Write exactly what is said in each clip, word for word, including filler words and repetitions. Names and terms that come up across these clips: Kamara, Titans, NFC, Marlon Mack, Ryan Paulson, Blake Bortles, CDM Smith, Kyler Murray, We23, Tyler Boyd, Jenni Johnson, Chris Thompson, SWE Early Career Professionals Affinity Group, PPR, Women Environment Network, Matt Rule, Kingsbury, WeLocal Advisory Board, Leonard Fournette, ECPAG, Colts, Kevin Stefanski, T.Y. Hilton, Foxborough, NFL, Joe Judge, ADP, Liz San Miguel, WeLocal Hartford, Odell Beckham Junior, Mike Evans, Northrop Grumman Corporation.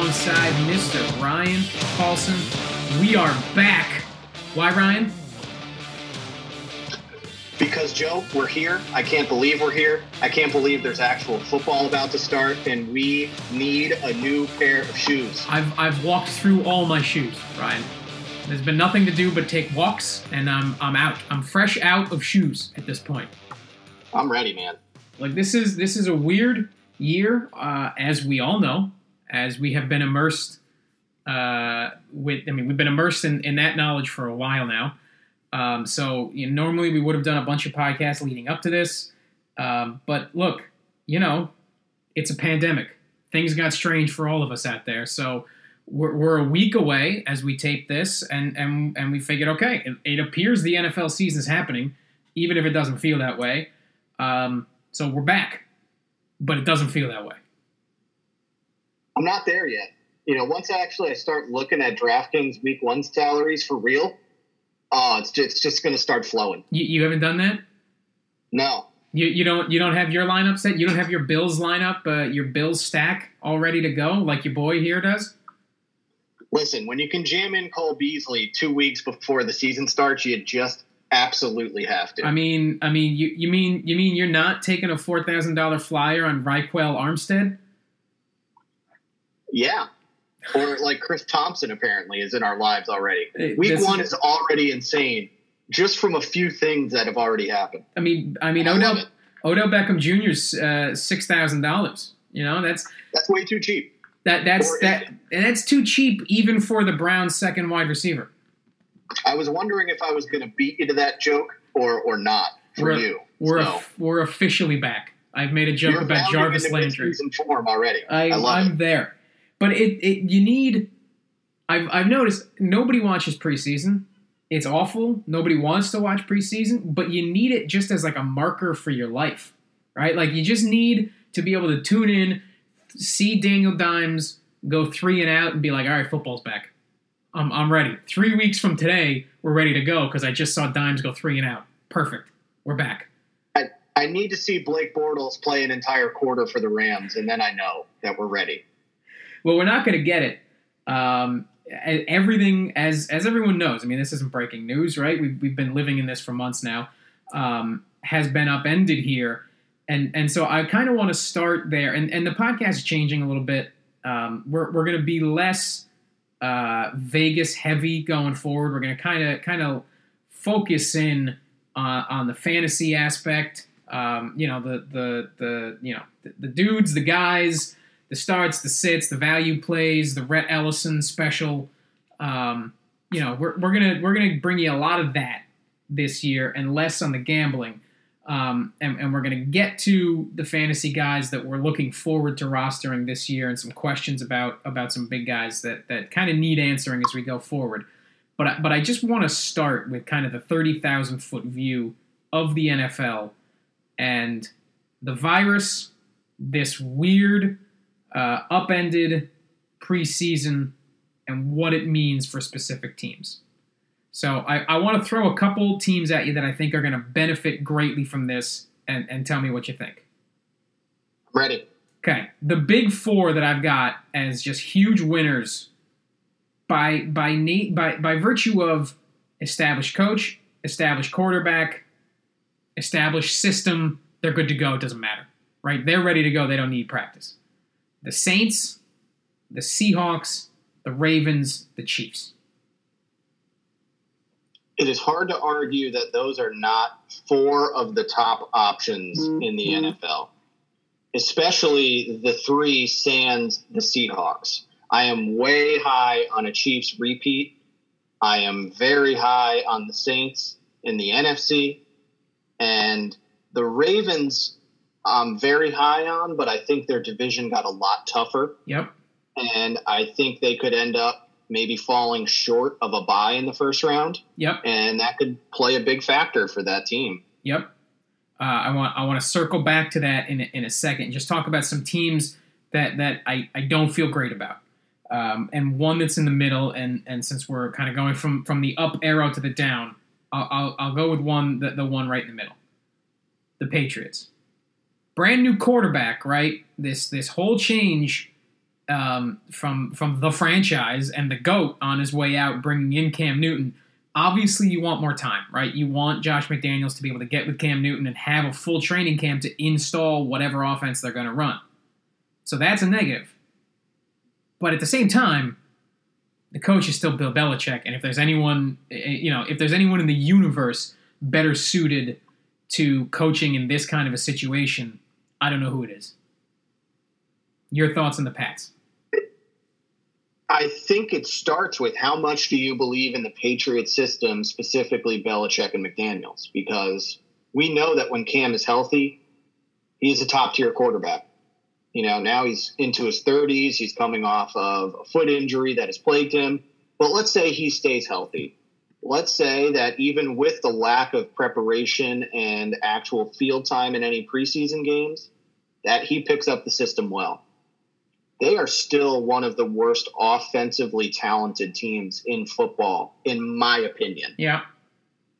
alongside Mister Ryan Paulson. We are back. Why, Ryan? Because, Joe, we're here. I can't believe we're here. I can't believe there's actual football about to start, and we need a new pair of shoes. I've I've walked through all my shoes, Ryan. There's been nothing to do but take walks, and I'm I'm out. I'm fresh out of shoes at this point. I'm ready, man. Like this is this is a weird year, uh, as we all know, as we have been immersed. Uh, with I mean, we've been immersed in, in that knowledge for a while now. Um, so you know, normally we would have done a bunch of podcasts leading up to this. Um, but look, you know, it's a pandemic. Things got strange for all of us out there. So we're, we're a week away as we tape this, and, and, and we figured, okay, it, it appears the N F L season is happening, even if it doesn't feel that way. Um, so we're back, but it doesn't feel that way. I'm not there yet. You know, once I actually I start looking at DraftKings week one salaries for real, oh, it's just, it's just going to start flowing. You, you haven't done that? No. You you don't you don't have your lineup set? You don't have your Bills lineup, uh, your Bills stack all ready to go like your boy here does? Listen, when you can jam in Cole Beasley two weeks before the season starts, you just absolutely have to. I mean, I mean, you you mean you mean you're not taking a four thousand dollars flyer on Ryquell Armstead? Yeah. Or like Chris Thompson apparently is in our lives already. Week this one is already insane, just from a few things that have already happened. I mean, I mean, I Odell, Odell Beckham Junior's uh, six thousand dollars. You know, that's that's way too cheap. That that's or that and that's too cheap even for the Browns' second wide receiver. I was wondering if I was going to beat you to that joke or or not for we're, you. We're so. a, we're officially back. I've made a joke You're about Jarvis Landry. Form already. I, I love I'm it. there. But it, it you need – I've I've noticed nobody watches preseason. It's awful. Nobody wants to watch preseason, but you need it just as like a marker for your life, right? Like you just need to be able to tune in, see Daniel Dimes go three and out and be like, all right, football's back. I'm, I'm ready. Three weeks from today, we're ready to go because I just saw Dimes go three and out. Perfect. We're back. I, I need to see Blake Bortles play an entire quarter for the Rams, and then I know that we're ready. Well, we're not going to get it. Um, everything, as as everyone knows, I mean, this isn't breaking news, right? We've, we've been living in this for months now, um, has been upended here. And and so I kind of want to start there. And and the podcast is changing a little bit. Um, we're we're going to be less uh, Vegas heavy going forward. We're going to kind of kind of focus in uh, on the fantasy aspect, um, you know, the, the, the, you know, the, the dudes, the guys, the starts, the sits, the value plays, the Rhett Ellison special. Um, you know, we're we're gonna we're gonna bring you a lot of that this year, and less on the gambling. Um, and, and we're gonna get to the fantasy guys that we're looking forward to rostering this year, and some questions about about some big guys that that kind of need answering as we go forward. But I, but I just want to start with kind of the thirty thousand foot view of the N F L and the virus. This weird. Uh, upended preseason and what it means for specific teams. So I, I want to throw a couple teams at you that I think are going to benefit greatly from this, and, and tell me what you think. Ready. Okay. The big four that I've got as just huge winners by by na- by by virtue of established coach, established quarterback, established system. They're good to go. It doesn't matter, right? They're ready to go. They don't need practice. The Saints, the Seahawks, the Ravens, the Chiefs. It is hard to argue that those are not four of the top options mm-hmm. in the N F L, especially the three sans the Seahawks. I am way high on a Chiefs repeat. I am very high on the Saints in the N F C. And the Ravens... I'm very high on, but I think their division got a lot tougher. Yep. And I think they could end up maybe falling short of a bye in the first round. Yep. And that could play a big factor for that team. Yep. Uh, I want I want to circle back to that in a, in a second. Just talk about some teams that, that I, I don't feel great about. Um, and one that's in the middle, and, and since we're kind of going from, from the up arrow to the down, I'll I'll, I'll go with one the, the one right in the middle. The Patriots. Brand new quarterback, right? This this whole change um, from from the franchise and the GOAT on his way out, bringing in Cam Newton. Obviously, you want more time, right? You want Josh McDaniels to be able to get with Cam Newton and have a full training camp to install whatever offense they're going to run. So that's a negative. But at the same time, the coach is still Bill Belichick, and if there's anyone, you know, if there's anyone in the universe better suited to coaching in this kind of a situation, I don't know who it is. Your thoughts on the Pats? I think it starts with how much do you believe in the Patriots system, specifically Belichick and McDaniels, because we know that when Cam is healthy, he is a top-tier quarterback. You know, now he's into his thirties. He's coming off of a foot injury that has plagued him. But let's say he stays healthy. Let's say that even with the lack of preparation and actual field time in any preseason games, that he picks up the system well. They are still one of the worst offensively talented teams in football, in my opinion. Yeah.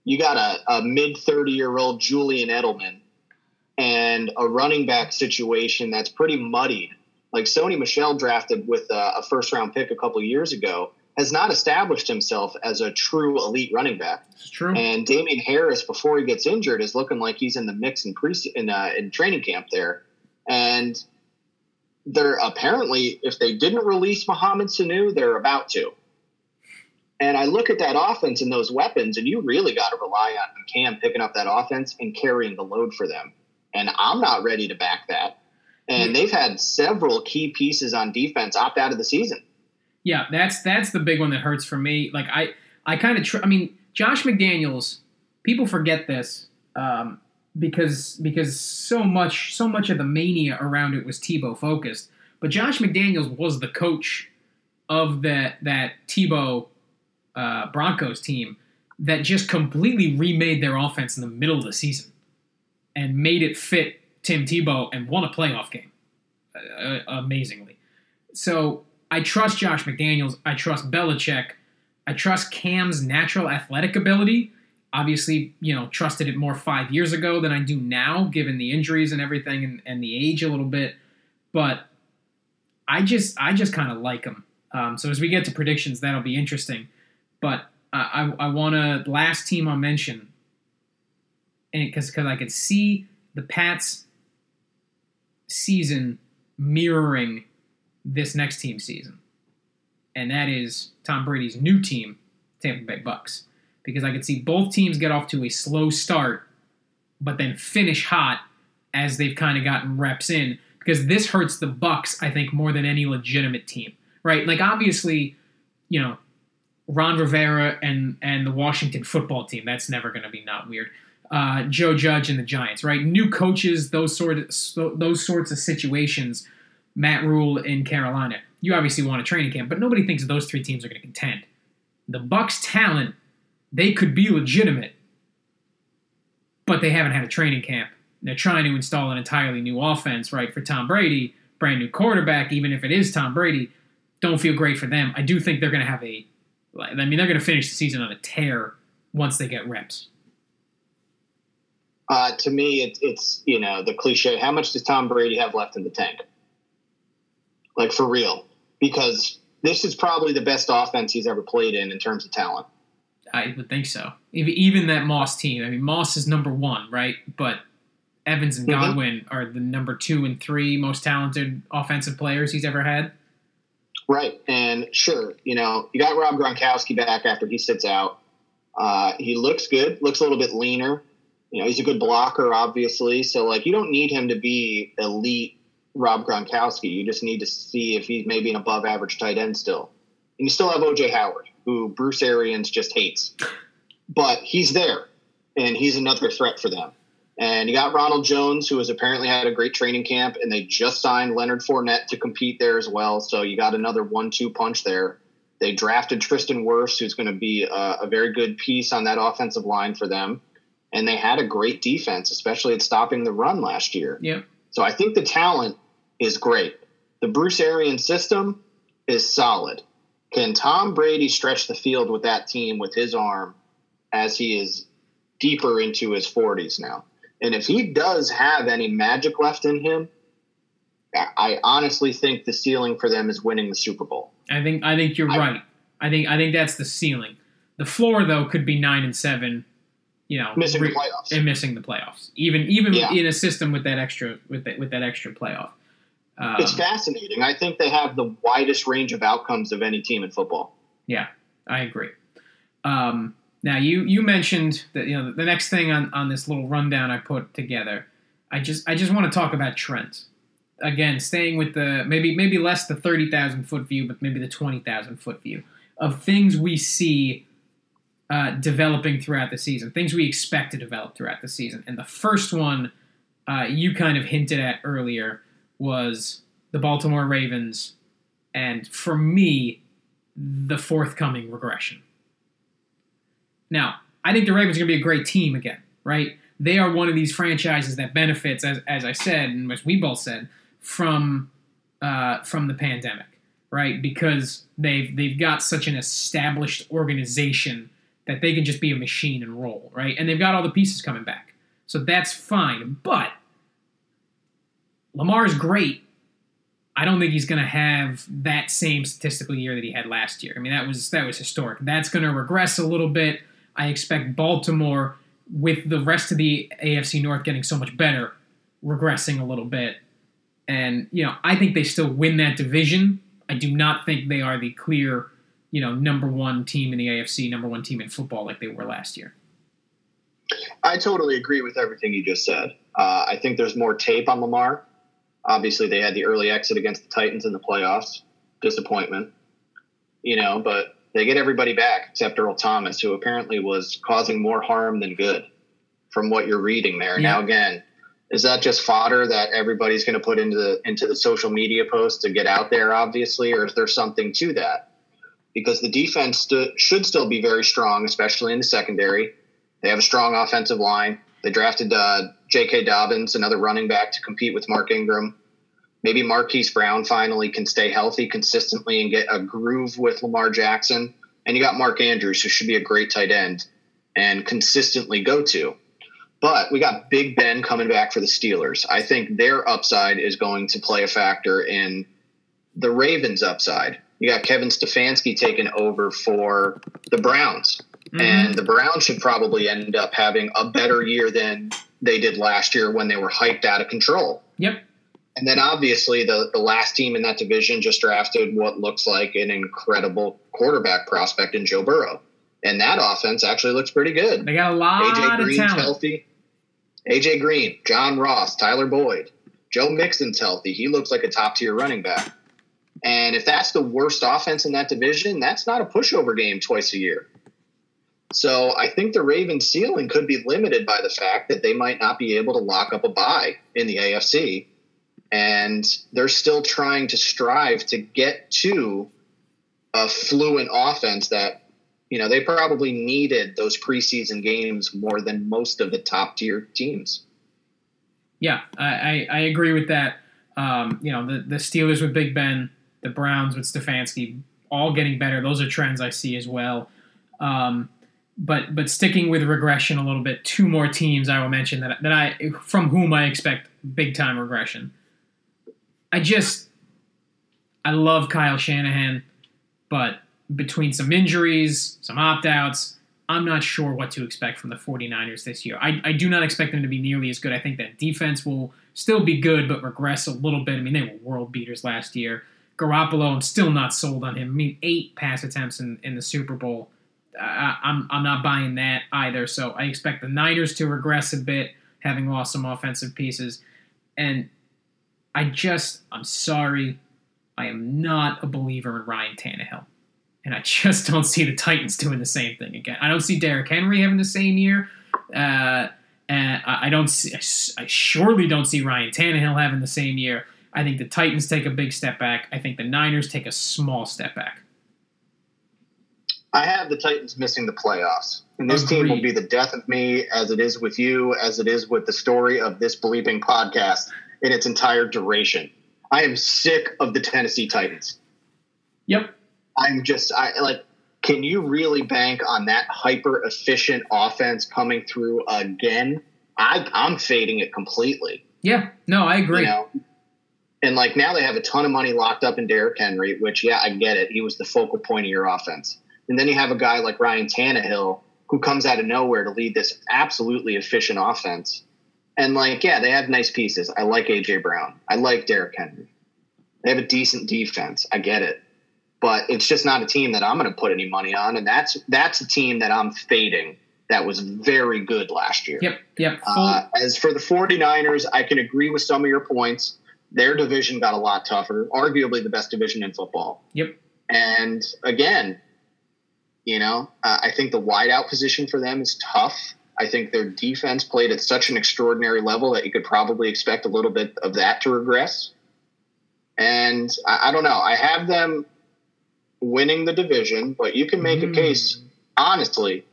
You got a, a mid-thirty-year-old Julian Edelman and a running back situation that's pretty muddied. Like Sony Michel, drafted with a, a first-round pick a couple years ago, has not established himself as a true elite running back. It's true. And Damian Harris, before he gets injured, is looking like he's in the mix in, pre- in, uh, in training camp there. And they're apparently, if they didn't release Mohamed Sanu, they're about to. And I look at that offense and those weapons, and you really got to rely on Cam picking up that offense and carrying the load for them. And I'm not ready to back that. And they've had several key pieces on defense opt out of the season. Yeah, that's that's the big one that hurts for me. Like, I, I kind of tr- – I mean, Josh McDaniels, people forget this um, because because so much so much of the mania around it was Tebow focused. But Josh McDaniels was the coach of that, that Tebow uh, Broncos team that just completely remade their offense in the middle of the season and made it fit Tim Tebow and won a playoff game, uh, amazingly. So I trust Josh McDaniels. I trust Belichick. I trust Cam's natural athletic ability. Obviously, you know, trusted it more five years ago than I do now, given the injuries and everything and, and the age a little bit. But I just I just kind of like him. Um, so as we get to predictions, that'll be interesting. But I, I, I want to – last team I'll mention – and because I could see the Pats' season mirroring this next team's season. And that is Tom Brady's new team, Tampa Bay Bucks. Because I could see both teams get off to a slow start, but then finish hot as they've kind of gotten reps in. Because this hurts the Bucks, I think, more than any legitimate team. Right? Like, obviously, you know, Ron Rivera and, and the Washington football team, that's never going to be not weird. Uh, Joe Judge and the Giants, right? New coaches, those sort of, so, those sorts of situations. Matt Rule in Carolina. You obviously want a training camp, but nobody thinks those three teams are going to contend. The Bucks' talent, they could be legitimate, but they haven't had a training camp. They're trying to install an entirely new offense, right? For Tom Brady, brand new quarterback. Even if it is Tom Brady, don't feel great for them. I do think they're going to have a. I mean, they're going to finish the season on a tear once they get reps. Uh, to me, it, it's, you know, the cliche, how much does Tom Brady have left in the tank? Like, for real. Because this is probably the best offense he's ever played in in terms of talent. I would think so. Even that Moss team. I mean, Moss is number one, right? But Evans and Godwin mm-hmm. are the number two and three most talented offensive players he's ever had. Right. And sure, you know, you got Rob Gronkowski back after he sits out. Uh, he looks good. Looks a little bit leaner. You know, he's a good blocker, obviously. So, like, you don't need him to be elite Rob Gronkowski. You just need to see if he's maybe an above-average tight end still. And you still have O J Howard, who Bruce Arians just hates. But he's there, and he's another threat for them. And you got Ronald Jones, who has apparently had a great training camp, and they just signed Leonard Fournette to compete there as well. So you got another one two punch there. They drafted Tristan Wirfs, who's going to be a, a very good piece on that offensive line for them. And they had a great defense, especially at stopping the run last year. Yeah. So I think the talent is great. The Bruce Arians system is solid. Can Tom Brady stretch the field with that team with his arm as he is deeper into his forties now? And if he does have any magic left in him, I honestly think the ceiling for them is winning the Super Bowl. I think I think you're I, right. I think I think that's the ceiling. The floor, though, could be nine and seven. You know, missing re- the playoffs and missing the playoffs, even even yeah. in a system with that extra with that, with that extra playoff. Um, it's fascinating. I think they have the widest range of outcomes of any team in football. Yeah, I agree. Um, now you you mentioned that you know the next thing on, on this little rundown I put together. I just I just want to talk about trends. Again, staying with the maybe maybe less the thirty thousand foot view, but maybe the twenty thousand foot view of things we see uh, developing throughout the season, things we expect to develop throughout the season. And the first one uh, you kind of hinted at earlier was the Baltimore Ravens, and for me, the forthcoming regression. Now, I think the Ravens are going to be a great team again, right? They are one of these franchises that benefits, as as I said, and as we both said, from uh, from the pandemic, right? Because they've they've got such an established organization that they can just be a machine and roll, right? And they've got all the pieces coming back, so that's fine. But Lamar's great. I don't think he's going to have that same statistical year that he had last year. I mean, that was that was historic. That's going to regress a little bit. I expect Baltimore, with the rest of the A F C North getting so much better, regressing a little bit. And, you know, I think they still win that division. I do not think they are the clear, you know, number one team in the A F C, number one team in football like they were last year. I totally agree with everything you just said. Uh, I think there's more tape on Lamar. Obviously, they had the early exit against the Titans in the playoffs. Disappointment. You know, but they get everybody back except Earl Thomas, who apparently was causing more harm than good from what you're reading there. Yeah. Now, again, is that just fodder that everybody's going to put into the, into the social media posts to get out there, obviously, or is there something to that? Because the defense stu- should still be very strong, especially in the secondary. They have a strong offensive line. They drafted uh, J K. Dobbins, another running back, to compete with Mark Ingram. Maybe Marquise Brown finally can stay healthy consistently and get a groove with Lamar Jackson. And you got Mark Andrews, who should be a great tight end and consistently go to. But we got Big Ben coming back for the Steelers. I think their upside is going to play a factor in the Ravens' upside. You got Kevin Stefanski taking over for the Browns. Mm-hmm. And the Browns should probably end up having a better year than they did last year when they were hyped out of control. Yep. And then obviously the, the last team in that division just drafted what looks like an incredible quarterback prospect in Joe Burrow. And that offense actually looks pretty good. They got a lot of talent. A J Green's healthy. A J Green, John Ross, Tyler Boyd. Joe Mixon's healthy. He looks like a top-tier running back. And if that's the worst offense in that division, that's not a pushover game twice a year. So I think the Ravens' ceiling could be limited by the fact that they might not be able to lock up a bye in the A F C. And they're still trying to strive to get to a fluent offense that, you know, they probably needed those preseason games more than most of the top-tier teams. Yeah, I, I agree with that. Um, you know, the, the Steelers with Big Ben, the Browns with Stefanski, all getting better. Those are trends I see as well. Um, but but sticking with regression a little bit, two more teams I will mention that that I from whom I expect big-time regression. I just, I love Kyle Shanahan, but between some injuries, some opt-outs, I'm not sure what to expect from the 49ers this year. I, I do not expect them to be nearly as good. I think that defense will still be good, but regress a little bit. I mean, they were world beaters last year. Garoppolo, I'm still not sold on him. I mean, eight pass attempts in, in the Super Bowl. I, I'm, I'm not buying that either. So I expect the Niners to regress a bit, having lost some offensive pieces. And I just, I'm sorry, I am not a believer in Ryan Tannehill. And I just don't see the Titans doing the same thing again. I don't see Derrick Henry having the same year. Uh, and I don't see, I surely don't see Ryan Tannehill having the same year. I think the Titans take a big step back. I think the Niners take a small step back. I have the Titans missing the playoffs. And this Agreed. Team will be the death of me, as it is with you, as it is with the story of this bleeping podcast in its entire duration. I am sick of the Tennessee Titans. Yep. I'm just, I like, can you really bank on that hyper-efficient offense coming through again? I, I'm fading it completely. Yeah, no, I agree. You know, And like now they have a ton of money locked up in Derrick Henry, which, yeah, I get it. He was the focal point of your offense. And then you have a guy like Ryan Tannehill who comes out of nowhere to lead this absolutely efficient offense. And like, yeah, they have nice pieces. I like A J Brown. I like Derrick Henry. They have a decent defense. I get it. But it's just not a team that I'm going to put any money on. And that's that's a team that I'm fading that was very good last year. Yep, yep. Uh, as for the 49ers, I can agree with some of your points. Their division got a lot tougher, arguably the best division in football. Yep. And again, you know, uh, I think the wideout position for them is tough. I think their defense played at such an extraordinary level that you could probably expect a little bit of that to regress. And I, I don't know. I have them winning the division, but you can make mm. a case, honestly,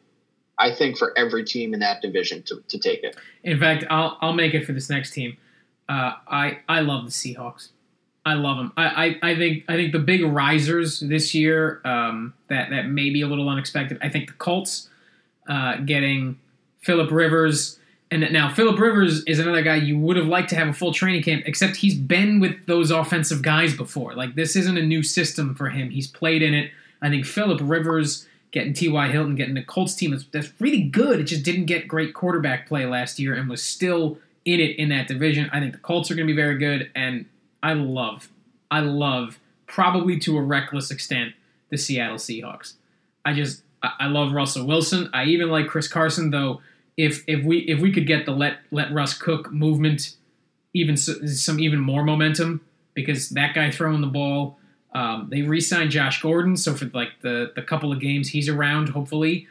I think, for every team in that division to, to take it. In fact, I'll I'll make it for this next team. Uh, I I love the Seahawks. I love them. I, I, I think I think the big risers this year um, that that may be a little unexpected. I think the Colts uh, getting Philip Rivers, and now Philip Rivers is another guy you would have liked to have a full training camp, except he's been with those offensive guys before. Like, this isn't a new system for him. He's played in it. I think Philip Rivers getting T Y. Hilton, getting the Colts team that's, that's really good. It just didn't get great quarterback play last year and was still in it in that division. I think the Colts are going to be very good, and I love, I love, probably to a reckless extent, the Seattle Seahawks. I just, I love Russell Wilson. I even like Chris Carson, though. If if we if we could get the let let Russ cook movement, even some even more momentum, because that guy throwing the ball. Um, they re-signed Josh Gordon, so for like the the couple of games he's around, hopefully.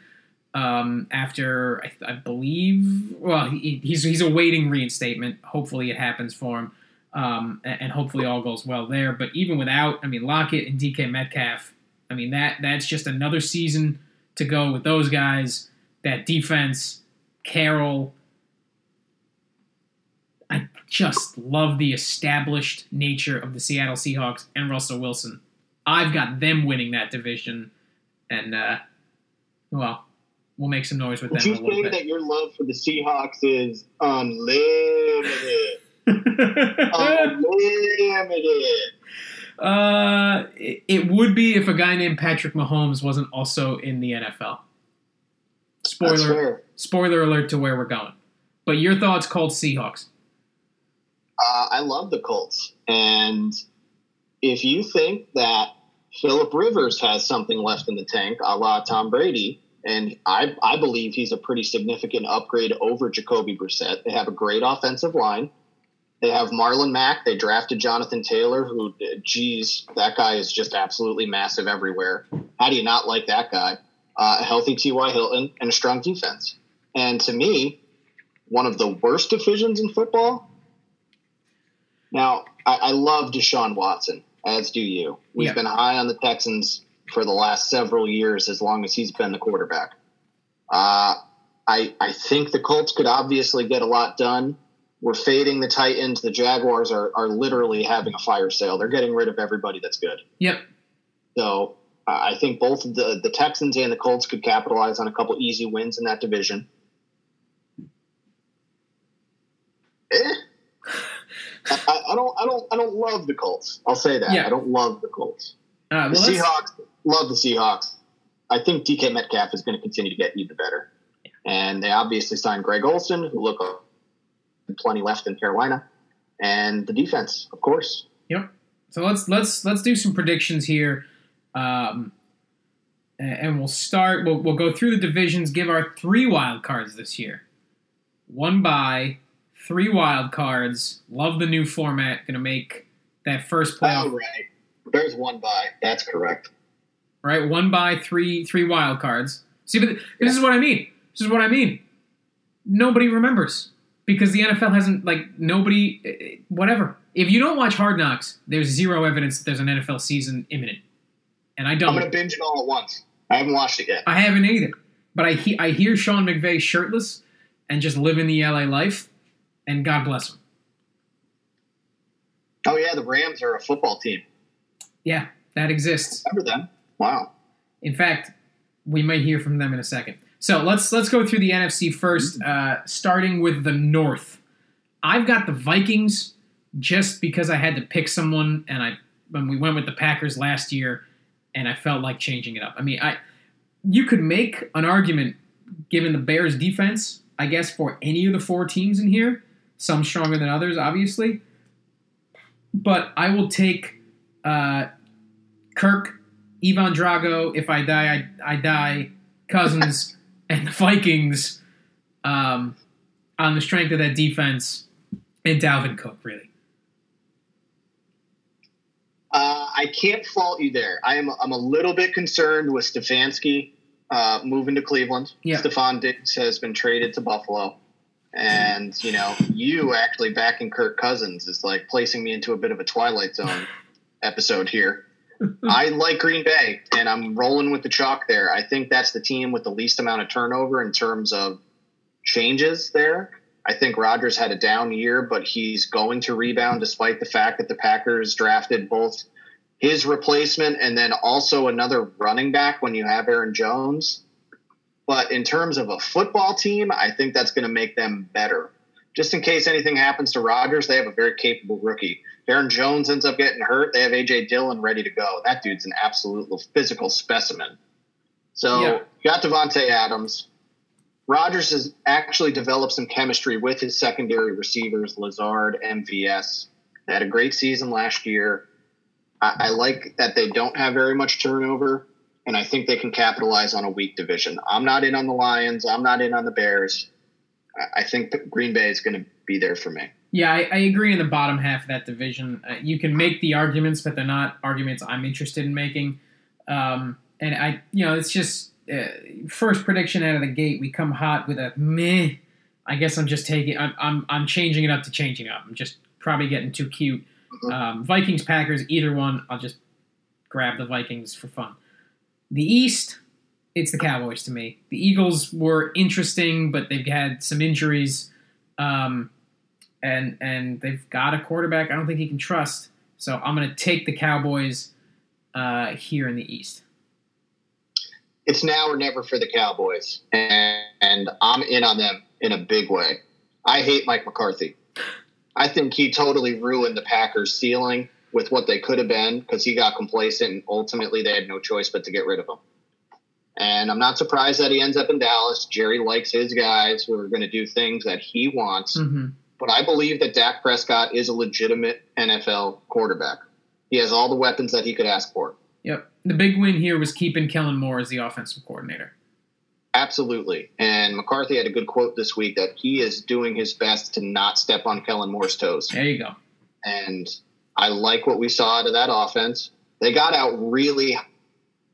Um, after I, I believe, well, he, he's he's awaiting reinstatement. Hopefully, it happens for him, um, and, and hopefully all goes well there. But even without, I mean, Lockett and D K Metcalf, I mean that that's just another season to go with those guys. That defense, Carroll. I just love the established nature of the Seattle Seahawks and Russell Wilson. I've got them winning that division, and uh, well. We'll make some noise with them. Would you a little bit. That your love for the Seahawks is unlimited? Unlimited. Uh, it, it would be if a guy named Patrick Mahomes wasn't also in the N F L. Spoiler, spoiler alert to where we're going. But your thoughts, Colts, Seahawks? Uh, I love the Colts. And if you think that Philip Rivers has something left in the tank, a la Tom Brady, and I, I believe he's a pretty significant upgrade over Jacoby Brissett. They have a great offensive line. They have Marlon Mack. They drafted Jonathan Taylor, who, geez, that guy is just absolutely massive everywhere. How do you not like that guy? Uh, a healthy T Y. Hilton and a strong defense. And to me, one of the worst divisions in football. Now, I, I love Deshaun Watson, as do you. We've yeah. been high on the Texans for the last several years, as long as he's been the quarterback. Uh, I I think the Colts could obviously get a lot done. We're fading the Titans. The Jaguars are, are literally having a fire sale. They're getting rid of everybody that's good. Yep. So uh, I think both the, the Texans and the Colts could capitalize on a couple easy wins in that division. Eh. I, I don't I don't I don't love the Colts. I'll say that. Yeah. I don't love the Colts. Uh, well, the Seahawks, love the Seahawks. I think D K Metcalf is going to continue to get even better. Yeah. And they obviously signed Greg Olsen, who look plenty left in Carolina. And the defense, of course. Yep. So let's let's let's do some predictions here. Um, and we'll start we'll we'll go through the divisions, give our three wild cards this year. One bye, three wild cards. Love the new format. Gonna make that first playoff. Oh, right. There's one bye. That's correct. Right, one bye, three three wild cards. See, but this yeah. is what I mean. This is what I mean. Nobody remembers because the N F L hasn't, like, nobody, whatever. If you don't watch Hard Knocks, there's zero evidence that there's an N F L season imminent. And I don't. I'm going to binge it all at once. I haven't watched it yet. I haven't either. But I, he- I hear Sean McVay shirtless and just living the L A life, and God bless him. Oh, yeah, the Rams are a football team. Yeah, that exists. I remember them. Wow. In fact, we might hear from them in a second. So let's let's go through the N F C first, uh, starting with the North. I've got the Vikings just because I had to pick someone, and I when we went with the Packers last year, and I felt like changing it up. I mean, I you could make an argument, given the Bears' defense, I guess, for any of the four teams in here, some stronger than others, obviously. But I will take uh, Kirk, Ivan Drago, if I die, I, I die, Cousins, and the Vikings um, on the strength of that defense, and Dalvin Cook, really. Uh, I can't fault you there. I am, I'm a little bit concerned with Stefanski uh, moving to Cleveland. Yeah. Stephon Diggs has been traded to Buffalo. And, you know, you actually backing Kirk Cousins is like placing me into a bit of a Twilight Zone episode here. I like Green Bay, and I'm rolling with the chalk there. I think that's the team with the least amount of turnover in terms of changes there. I think Rodgers had a down year, but he's going to rebound despite the fact that the Packers drafted both his replacement and then also another running back when you have Aaron Jones. But in terms of a football team, I think that's going to make them better. Just in case anything happens to Rodgers, they have a very capable rookie. Aaron Jones ends up getting hurt. They have A J. Dillon ready to go. That dude's an absolute physical specimen. So yeah. You got Devontae Adams. Rodgers has actually developed some chemistry with his secondary receivers, Lazard, M V S. They had a great season last year. I, I like that they don't have very much turnover. And I think they can capitalize on a weak division. I'm not in on the Lions. I'm not in on the Bears. I think Green Bay is going to be there for me. Yeah, I, I agree in the bottom half of that division. Uh, you can make the arguments, but they're not arguments I'm interested in making. Um, and, I, you know, it's just uh, first prediction out of the gate. We come hot with a meh. I guess I'm just taking I'm, – I'm, I'm changing it up to changing up. I'm just probably getting too cute. Um, Vikings, Packers, either one, I'll just grab the Vikings for fun. The East, it's the Cowboys to me. The Eagles were interesting, but they've had some injuries, um, and and they've got a quarterback I don't think he can trust. So I'm going to take the Cowboys uh, here in the East. It's now or never for the Cowboys, and, and I'm in on them in a big way. I hate Mike McCarthy. I think he totally ruined the Packers' ceiling with what they could have been, because he got complacent, and ultimately they had no choice but to get rid of him. And I'm not surprised that he ends up in Dallas. Jerry likes his guys who are going to do things that he wants. Mm-hmm. But I believe that Dak Prescott is a legitimate N F L quarterback. He has all the weapons that he could ask for. Yep. The big win here was keeping Kellen Moore as the offensive coordinator. Absolutely. And McCarthy had a good quote this week that he is doing his best to not step on Kellen Moore's toes. There you go. And I like what we saw out of that offense. They got out really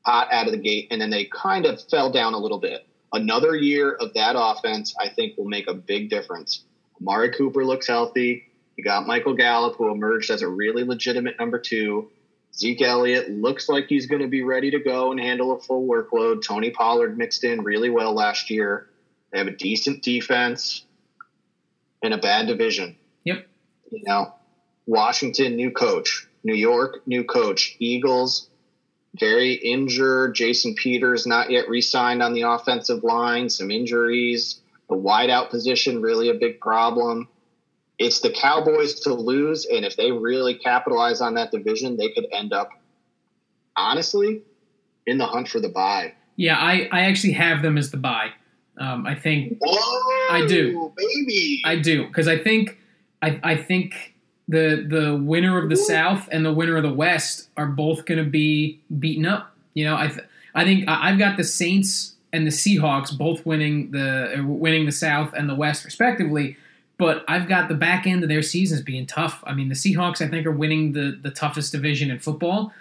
hot out of the gate, and then they kind of fell down a little bit. Another year of that offense, I think, will make a big difference. Amari Cooper looks healthy. You got Michael Gallup, who emerged as a really legitimate number two. Zeke Elliott looks like he's going to be ready to go and handle a full workload. Tony Pollard mixed in really well last year. They have a decent defense and a bad division. Yep. You know, Washington, new coach. New York, new coach. Eagles, very injured. Jason Peters not yet re-signed on the offensive line. Some injuries. The wideout position, really a big problem. It's the Cowboys to lose, and if they really capitalize on that division, they could end up, honestly, in the hunt for the bye. Yeah, I, I actually have them as the bye. Um, I think Whoa, I do. Baby. I do, because I think I I think – The the winner of the South and the winner of the West are both going to be beaten up. You know, I th- I think I've got the Saints and the Seahawks both winning the winning the South and the West respectively, but I've got the back end of their seasons being tough. I mean, the Seahawks I think are winning the, the toughest division in football,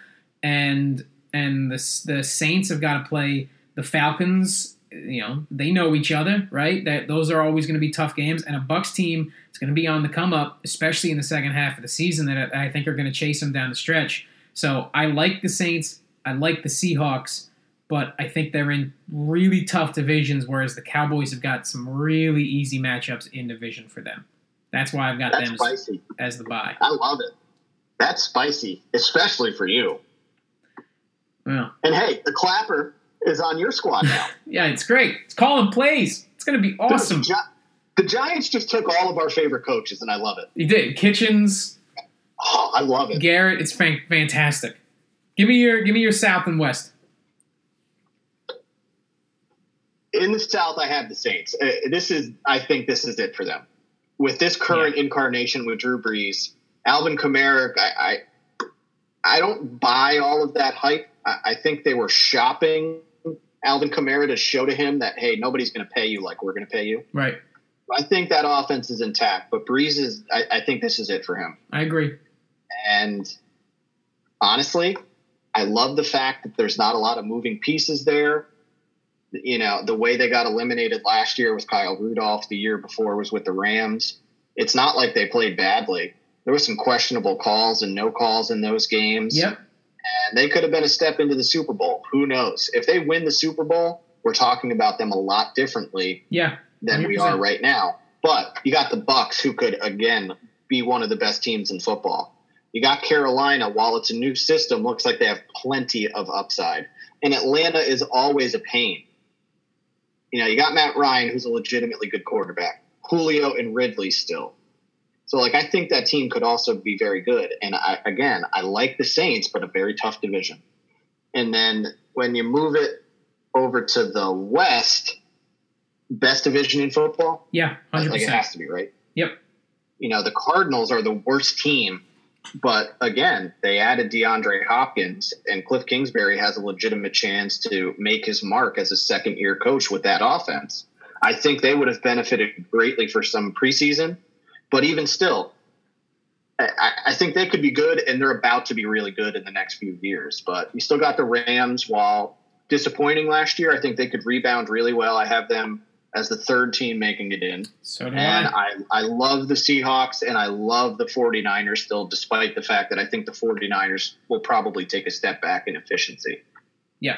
and and the the Saints have got to play the Falcons. You know, they know each other, right? That those are always going to be tough games, and a Bucks team is going to be on the come up, especially in the second half of the season, that I think are going to chase them down the stretch. So I like the Saints, I like the Seahawks, but I think they're in really tough divisions, whereas the Cowboys have got some really easy matchups in division for them. That's why I've got That's them as, as the bye. I love it. That's spicy, especially for you. Well, and hey, the clapper is on your squad now. Yeah, it's great. It's calling plays. It's going to be awesome. Dude, the, Gi- the Giants just took all of our favorite coaches, and I love it. You did. Kitchens, Oh, I love it. Garrett, it's fantastic. Give me your give me your South and West. In the South, I have the Saints. This is I think this is it for them. With this current yeah. incarnation with Drew Brees, Alvin Kamara, I, I I don't buy all of that hype. I, I think they were shopping Alvin Kamara to show to him that, hey, nobody's going to pay you like we're going to pay you. Right. I think that offense is intact, but Brees is I, I think this is it for him. I agree. And honestly, I love the fact that there's not a lot of moving pieces there. You know, the way they got eliminated last year with Kyle Rudolph, the year before was with the Rams. It's not like they played badly. There were some questionable calls and no calls in those games. Yep. And they could have been a step into the Super Bowl. Who knows? If they win the Super Bowl, we're talking about them a lot differently yeah, than we are right now. But you got the Bucks, who could, again, be one of the best teams in football. You got Carolina. While it's a new system, looks like they have plenty of upside. And Atlanta is always a pain. You know, you got Matt Ryan, who's a legitimately good quarterback. Julio and Ridley still. So, like, I think that team could also be very good. And, I, again, I like the Saints, but a very tough division. And then when you move it over to the West, best division in football? Yeah, one hundred percent. Like, it has to be, right? Yep. You know, the Cardinals are the worst team. But, again, they added DeAndre Hopkins, and Cliff Kingsbury has a legitimate chance to make his mark as a second-year coach with that offense. I think they would have benefited greatly for some preseason. But even still, I, I think they could be good, and they're about to be really good in the next few years. But you still got the Rams. While disappointing last year, I think they could rebound really well. I have them as the third team making it in. So do I. And I, I love the Seahawks, and I love the 49ers still, despite the fact that I think the 49ers will probably take a step back in efficiency. Yeah.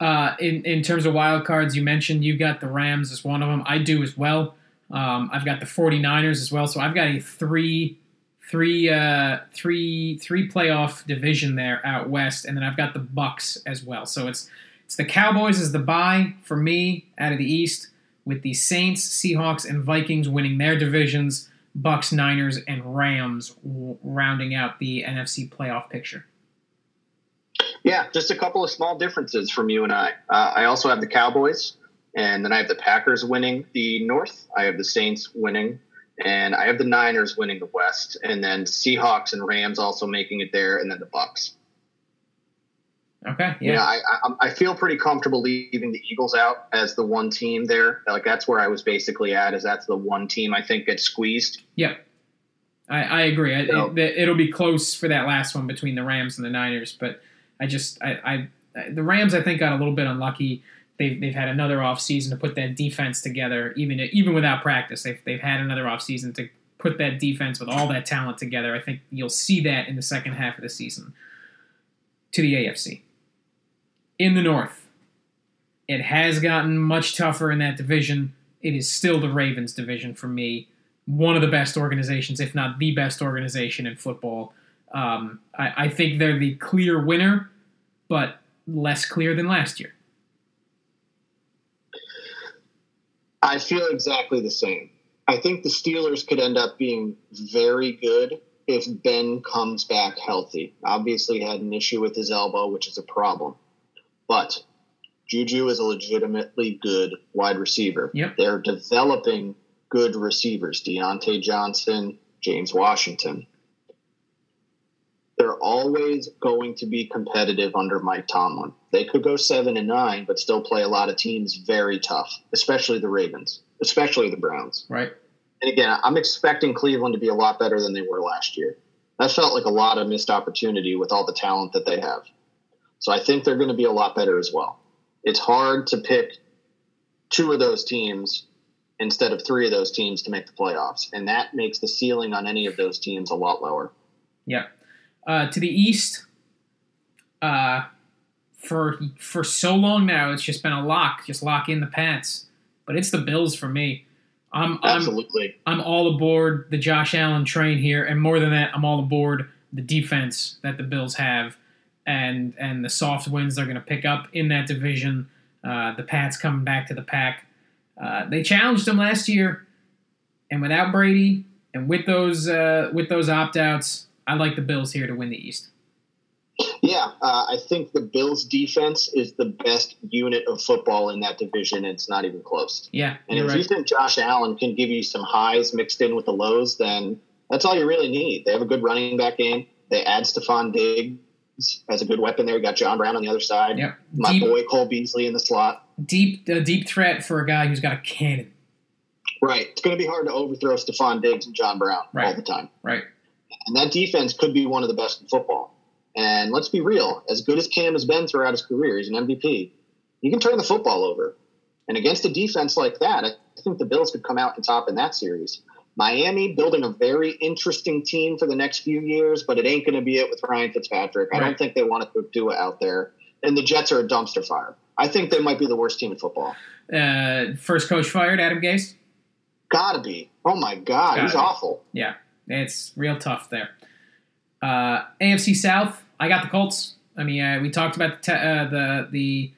Uh, in, in terms of wild cards, you mentioned you got the Rams as one of them. I do as well. Um, I've got the 49ers as well. So I've got a three, three, uh, three, three playoff division there out West. And then I've got the Bucks as well. So it's, it's the Cowboys as the bye for me out of the East, with the Saints, Seahawks, and Vikings winning their divisions, Bucks, Niners, and Rams rounding out the N F C playoff picture. Yeah, just a couple of small differences from you and I. Uh, I also have the Cowboys, and then I have the Packers winning the North. I have the Saints winning, and I have the Niners winning the West, and then Seahawks and Rams also making it there, and then the Bucks. Okay. Yeah, you know, I, I I feel pretty comfortable leaving the Eagles out as the one team there. Like, that's where I was basically at, is that's the one team I think gets squeezed. Yeah, I, I agree. So, it, it'll be close for that last one between the Rams and the Niners, but I just I, I the Rams I think got a little bit unlucky. They've they've had another offseason to put that defense together, even even without practice. They've they've had another offseason to put that defense with all that talent together. I think you'll see that in the second half of the season. To the A F C. In the North, it has gotten much tougher in that division. It is still the Ravens division for me. One of the best organizations, if not the best organization in football. Um, I, I think they're the clear winner, but less clear than last year. I feel exactly the same. I think the Steelers could end up being very good if Ben comes back healthy. Obviously had an issue with his elbow, which is a problem. But Juju is a legitimately good wide receiver. Yep. They're developing good receivers. Deontay Johnson, James Washington. They're always going to be competitive under Mike Tomlin. They could go seven and nine, but still play a lot of teams very tough, especially the Ravens, especially the Browns. Right. And again, I'm expecting Cleveland to be a lot better than they were last year. That felt like a lot of missed opportunity with all the talent that they have. So I think they're going to be a lot better as well. It's hard to pick two of those teams instead of three of those teams to make the playoffs, and that makes the ceiling on any of those teams a lot lower. Yeah. Uh, to the East, uh, for for so long now, it's just been a lock. Just lock in the Pats. But it's the Bills for me. I'm, Absolutely. I'm, I'm all aboard the Josh Allen train here, and more than that, I'm all aboard the defense that the Bills have and and the soft wins they're going to pick up in that division. Uh, the Pats coming back to the pack. Uh, they challenged them last year, and without Brady and with those uh, with those opt-outs, I like the Bills here to win the East. Yeah, uh, I think the Bills' defense is the best unit of football in that division, and it's not even close. Yeah, and if right. you think Josh Allen can give you some highs mixed in with the lows, then that's all you really need. They have a good running back game. They add Stephon Diggs as a good weapon there. You got John Brown on the other side. Yep. My deep, boy Cole Beasley in the slot. Deep, uh, deep threat for a guy who's got a cannon. Right. It's going to be hard to overthrow Stephon Diggs and John Brown right. all the time. Right. And that defense could be one of the best in football. And let's be real, as good as Cam has been throughout his career, he's an M V P, you can turn the football over. And against a defense like that, I think the Bills could come out on top in that series. Miami building a very interesting team for the next few years, but it ain't going to be it with Ryan Fitzpatrick. Right. I don't think they want to do it out there. And the Jets are a dumpster fire. I think they might be the worst team in football. Uh, first coach fired, Adam Gase? Gotta be. Oh, my God. Gotta he's be. Awful. Yeah, it's real tough there. Uh, A F C South, I got the Colts. I mean, uh, we talked about the, te- uh, the the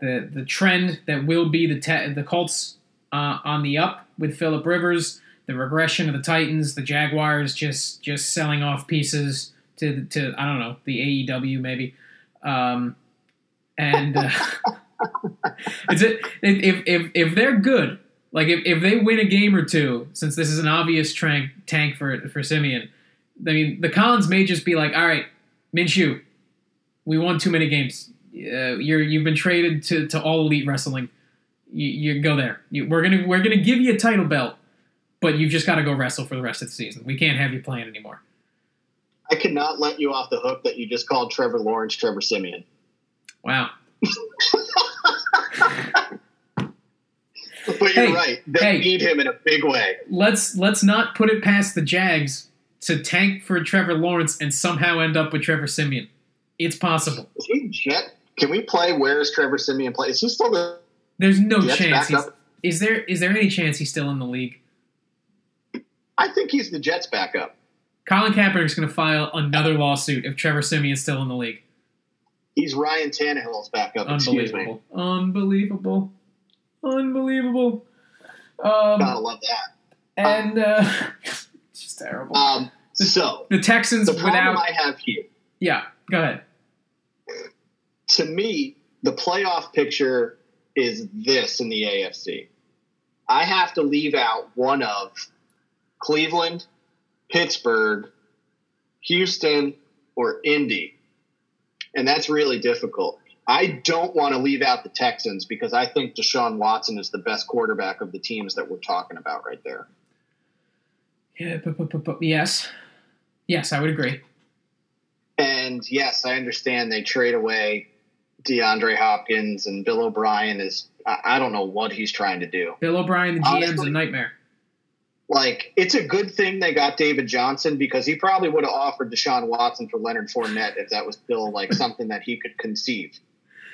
the the trend that will be the te- the Colts uh, on the up with Philip Rivers, the regression of the Titans, the Jaguars just just selling off pieces to to I don't know the A E W maybe, um, and uh, it's it if if if they're good, like if, if they win a game or two, since this is an obvious tank tank for for Simeon. I mean, the Collins may just be like, all right, Minshew, we won too many games. Uh, you're, you've been traded to, to All Elite Wrestling. You, you go there. You, we're gonna we're gonna give you a title belt, but you've just got to go wrestle for the rest of the season. We can't have you playing anymore. I could not let you off the hook that you just called Trevor Lawrence Trevor Siemian. Wow. But you're hey, right. They hey, need him in a big way. Let's let's not put it past the Jags to tank for Trevor Lawrence and somehow end up with Trevor Siemian. It's possible. Is he Jet? Can we play where is Trevor Siemian play? Is he still the There's no Jets chance. He's, is there is there any chance he's still in the league? I think he's the Jets backup. Colin Kaepernick's going to file another lawsuit if Trevor Siemian's still in the league. He's Ryan Tannehill's backup. Unbelievable. Unbelievable. Unbelievable. Um, Gotta love that. And... Uh, It's just terrible. Um, the, so the Texans the problem without I have here. Yeah, go ahead. To me, the playoff picture is this in the A F C. I have to leave out one of Cleveland, Pittsburgh, Houston, or Indy. And that's really difficult. I don't want to leave out the Texans because I think Deshaun Watson is the best quarterback of the teams that we're talking about right there. Yeah, but, but, but, but, yes. Yes, I would agree. And, yes, I understand they trade away DeAndre Hopkins and Bill O'Brien is – I don't know what he's trying to do. Bill O'Brien, the G M's Honestly, a nightmare. Like, it's a good thing they got David Johnson because he probably would have offered Deshaun Watson for Leonard Fournette if that was still, like, something that he could conceive.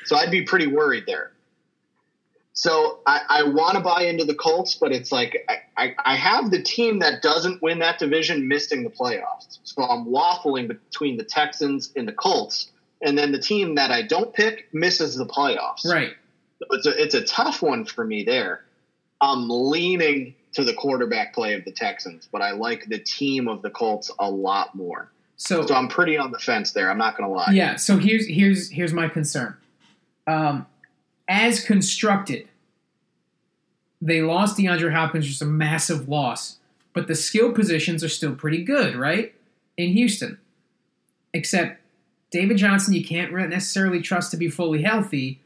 So I'd be pretty worried there. So I, I want to buy into the Colts, but it's like I, I, I have the team that doesn't win that division missing the playoffs. So I'm waffling between the Texans and the Colts, and then the team that I don't pick misses the playoffs. Right. So it's a, it's a tough one for me there. I'm leaning to the quarterback play of the Texans, but I like the team of the Colts a lot more. So, so I'm pretty on the fence there. I'm not going to lie. Yeah, so here's here's here's my concern. Um As constructed, they lost DeAndre Hopkins, just a massive loss. But the skill positions are still pretty good, right? In Houston. Except David Johnson, you can't necessarily trust to be fully healthy.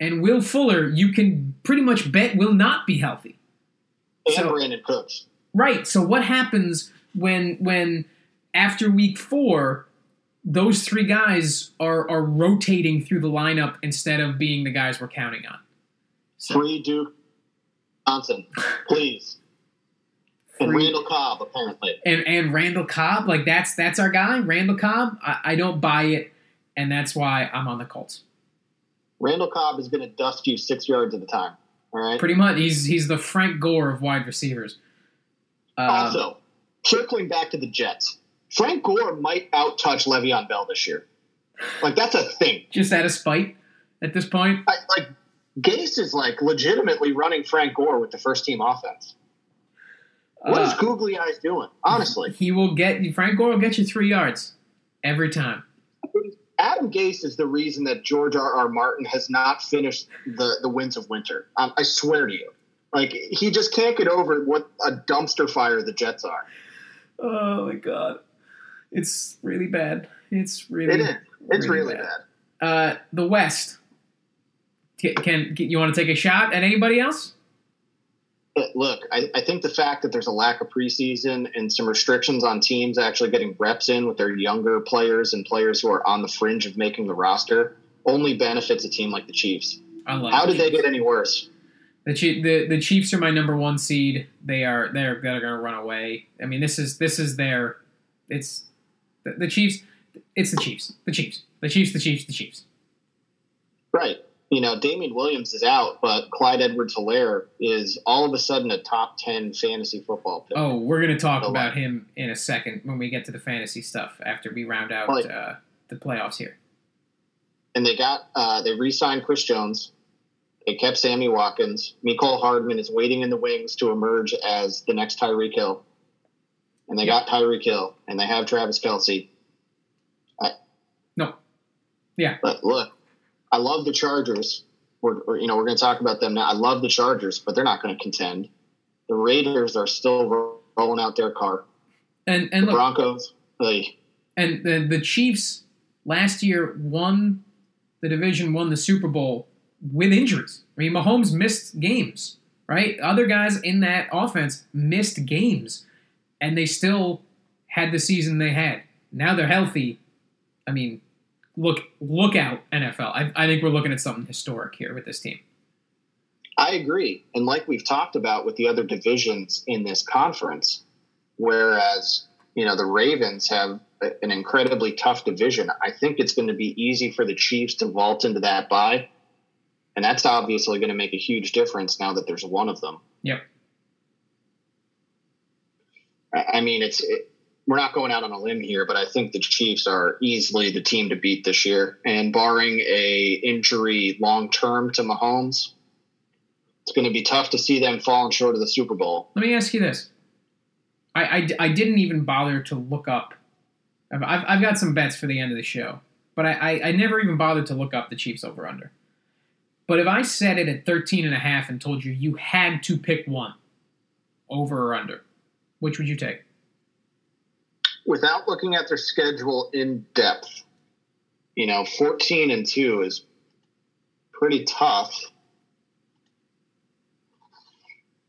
And Will Fuller, you can pretty much bet will not be healthy. And so, Brandon Cooks. Right. So what happens when when after week four... those three guys are, are rotating through the lineup instead of being the guys we're counting on. So. Free Duke Johnson, please. And Free. Randall Cobb, apparently. And and Randall Cobb, like that's that's our guy, Randall Cobb? I, I don't buy it, and that's why I'm on the Colts. Randall Cobb is going to dust you six yards at a time, all right? Pretty much. He's, he's the Frank Gore of wide receivers. Um, also, circling back to the Jets. Frank Gore might out-touch Le'Veon Bell this year. Like, that's a thing. Just out of spite at this point? I, like, Gase is, like, legitimately running Frank Gore with the first-team offense. What is uh, Googly Eyes doing? Honestly, he will get Frank Gore will get you three yards every time. Adam Gase is the reason that George R. R. Martin has not finished the, the Winds of Winter. Um, I swear to you, like he just can't get over what a dumpster fire the Jets are. Oh my God, it's really bad. It's really it is. It's really, really bad. bad. Uh, the West. Can, can you want to take a shot at anybody else? Look, I, I think the fact that there's a lack of preseason and some restrictions on teams actually getting reps in with their younger players and players who are on the fringe of making the roster only benefits a team like the Chiefs. I like How the did Chiefs. They get any worse? The, Chief, the the Chiefs are my number one seed. They are they're they're going to run away. I mean, this is this is their it's the, the Chiefs. It's the Chiefs. The Chiefs. The Chiefs. The Chiefs. The Chiefs. Right. You know, Damian Williams is out, but Clyde Edwards-Helaire is all of a sudden a top ten fantasy football pick. Oh, we're going to talk so, about him in a second when we get to the fantasy stuff after we round out like, uh, the playoffs here. And they got uh, they re-signed Chris Jones. They kept Sammy Watkins. Mecole Hardman is waiting in the wings to emerge as the next Tyreek Hill. And they got Tyreek Hill, and they have Travis Kelce. I, no. Yeah. But look. I love the Chargers. We're, we're, you know, we're going to talk about them now. I love the Chargers, but they're not going to contend. The Raiders are still rolling out their car. And and the look, Broncos. Really. And the, the Chiefs last year won the division, won the Super Bowl with injuries. I mean, Mahomes missed games, right? Other guys in that offense missed games, and they still had the season they had. Now they're healthy. I mean... Look! Look out, N F L. I, I think we're looking at something historic here with this team. I agree, and like we've talked about with the other divisions in this conference, whereas you know the Ravens have an incredibly tough division. I think it's going to be easy for the Chiefs to vault into that bye, and that's obviously going to make a huge difference now that there's one of them. Yep. I mean, it's. It, We're not going out on a limb here, but I think the Chiefs are easily the team to beat this year. And barring a injury long-term to Mahomes, it's going to be tough to see them falling short of the Super Bowl. Let me ask you this. I, I, I didn't even bother to look up. I've, I've got some bets for the end of the show, but I, I, I never even bothered to look up the Chiefs over-under. But if I set it at thirteen and a half and told you you had to pick one over or under, which would you take? Without looking at their schedule in depth, you know, fourteen and two is pretty tough.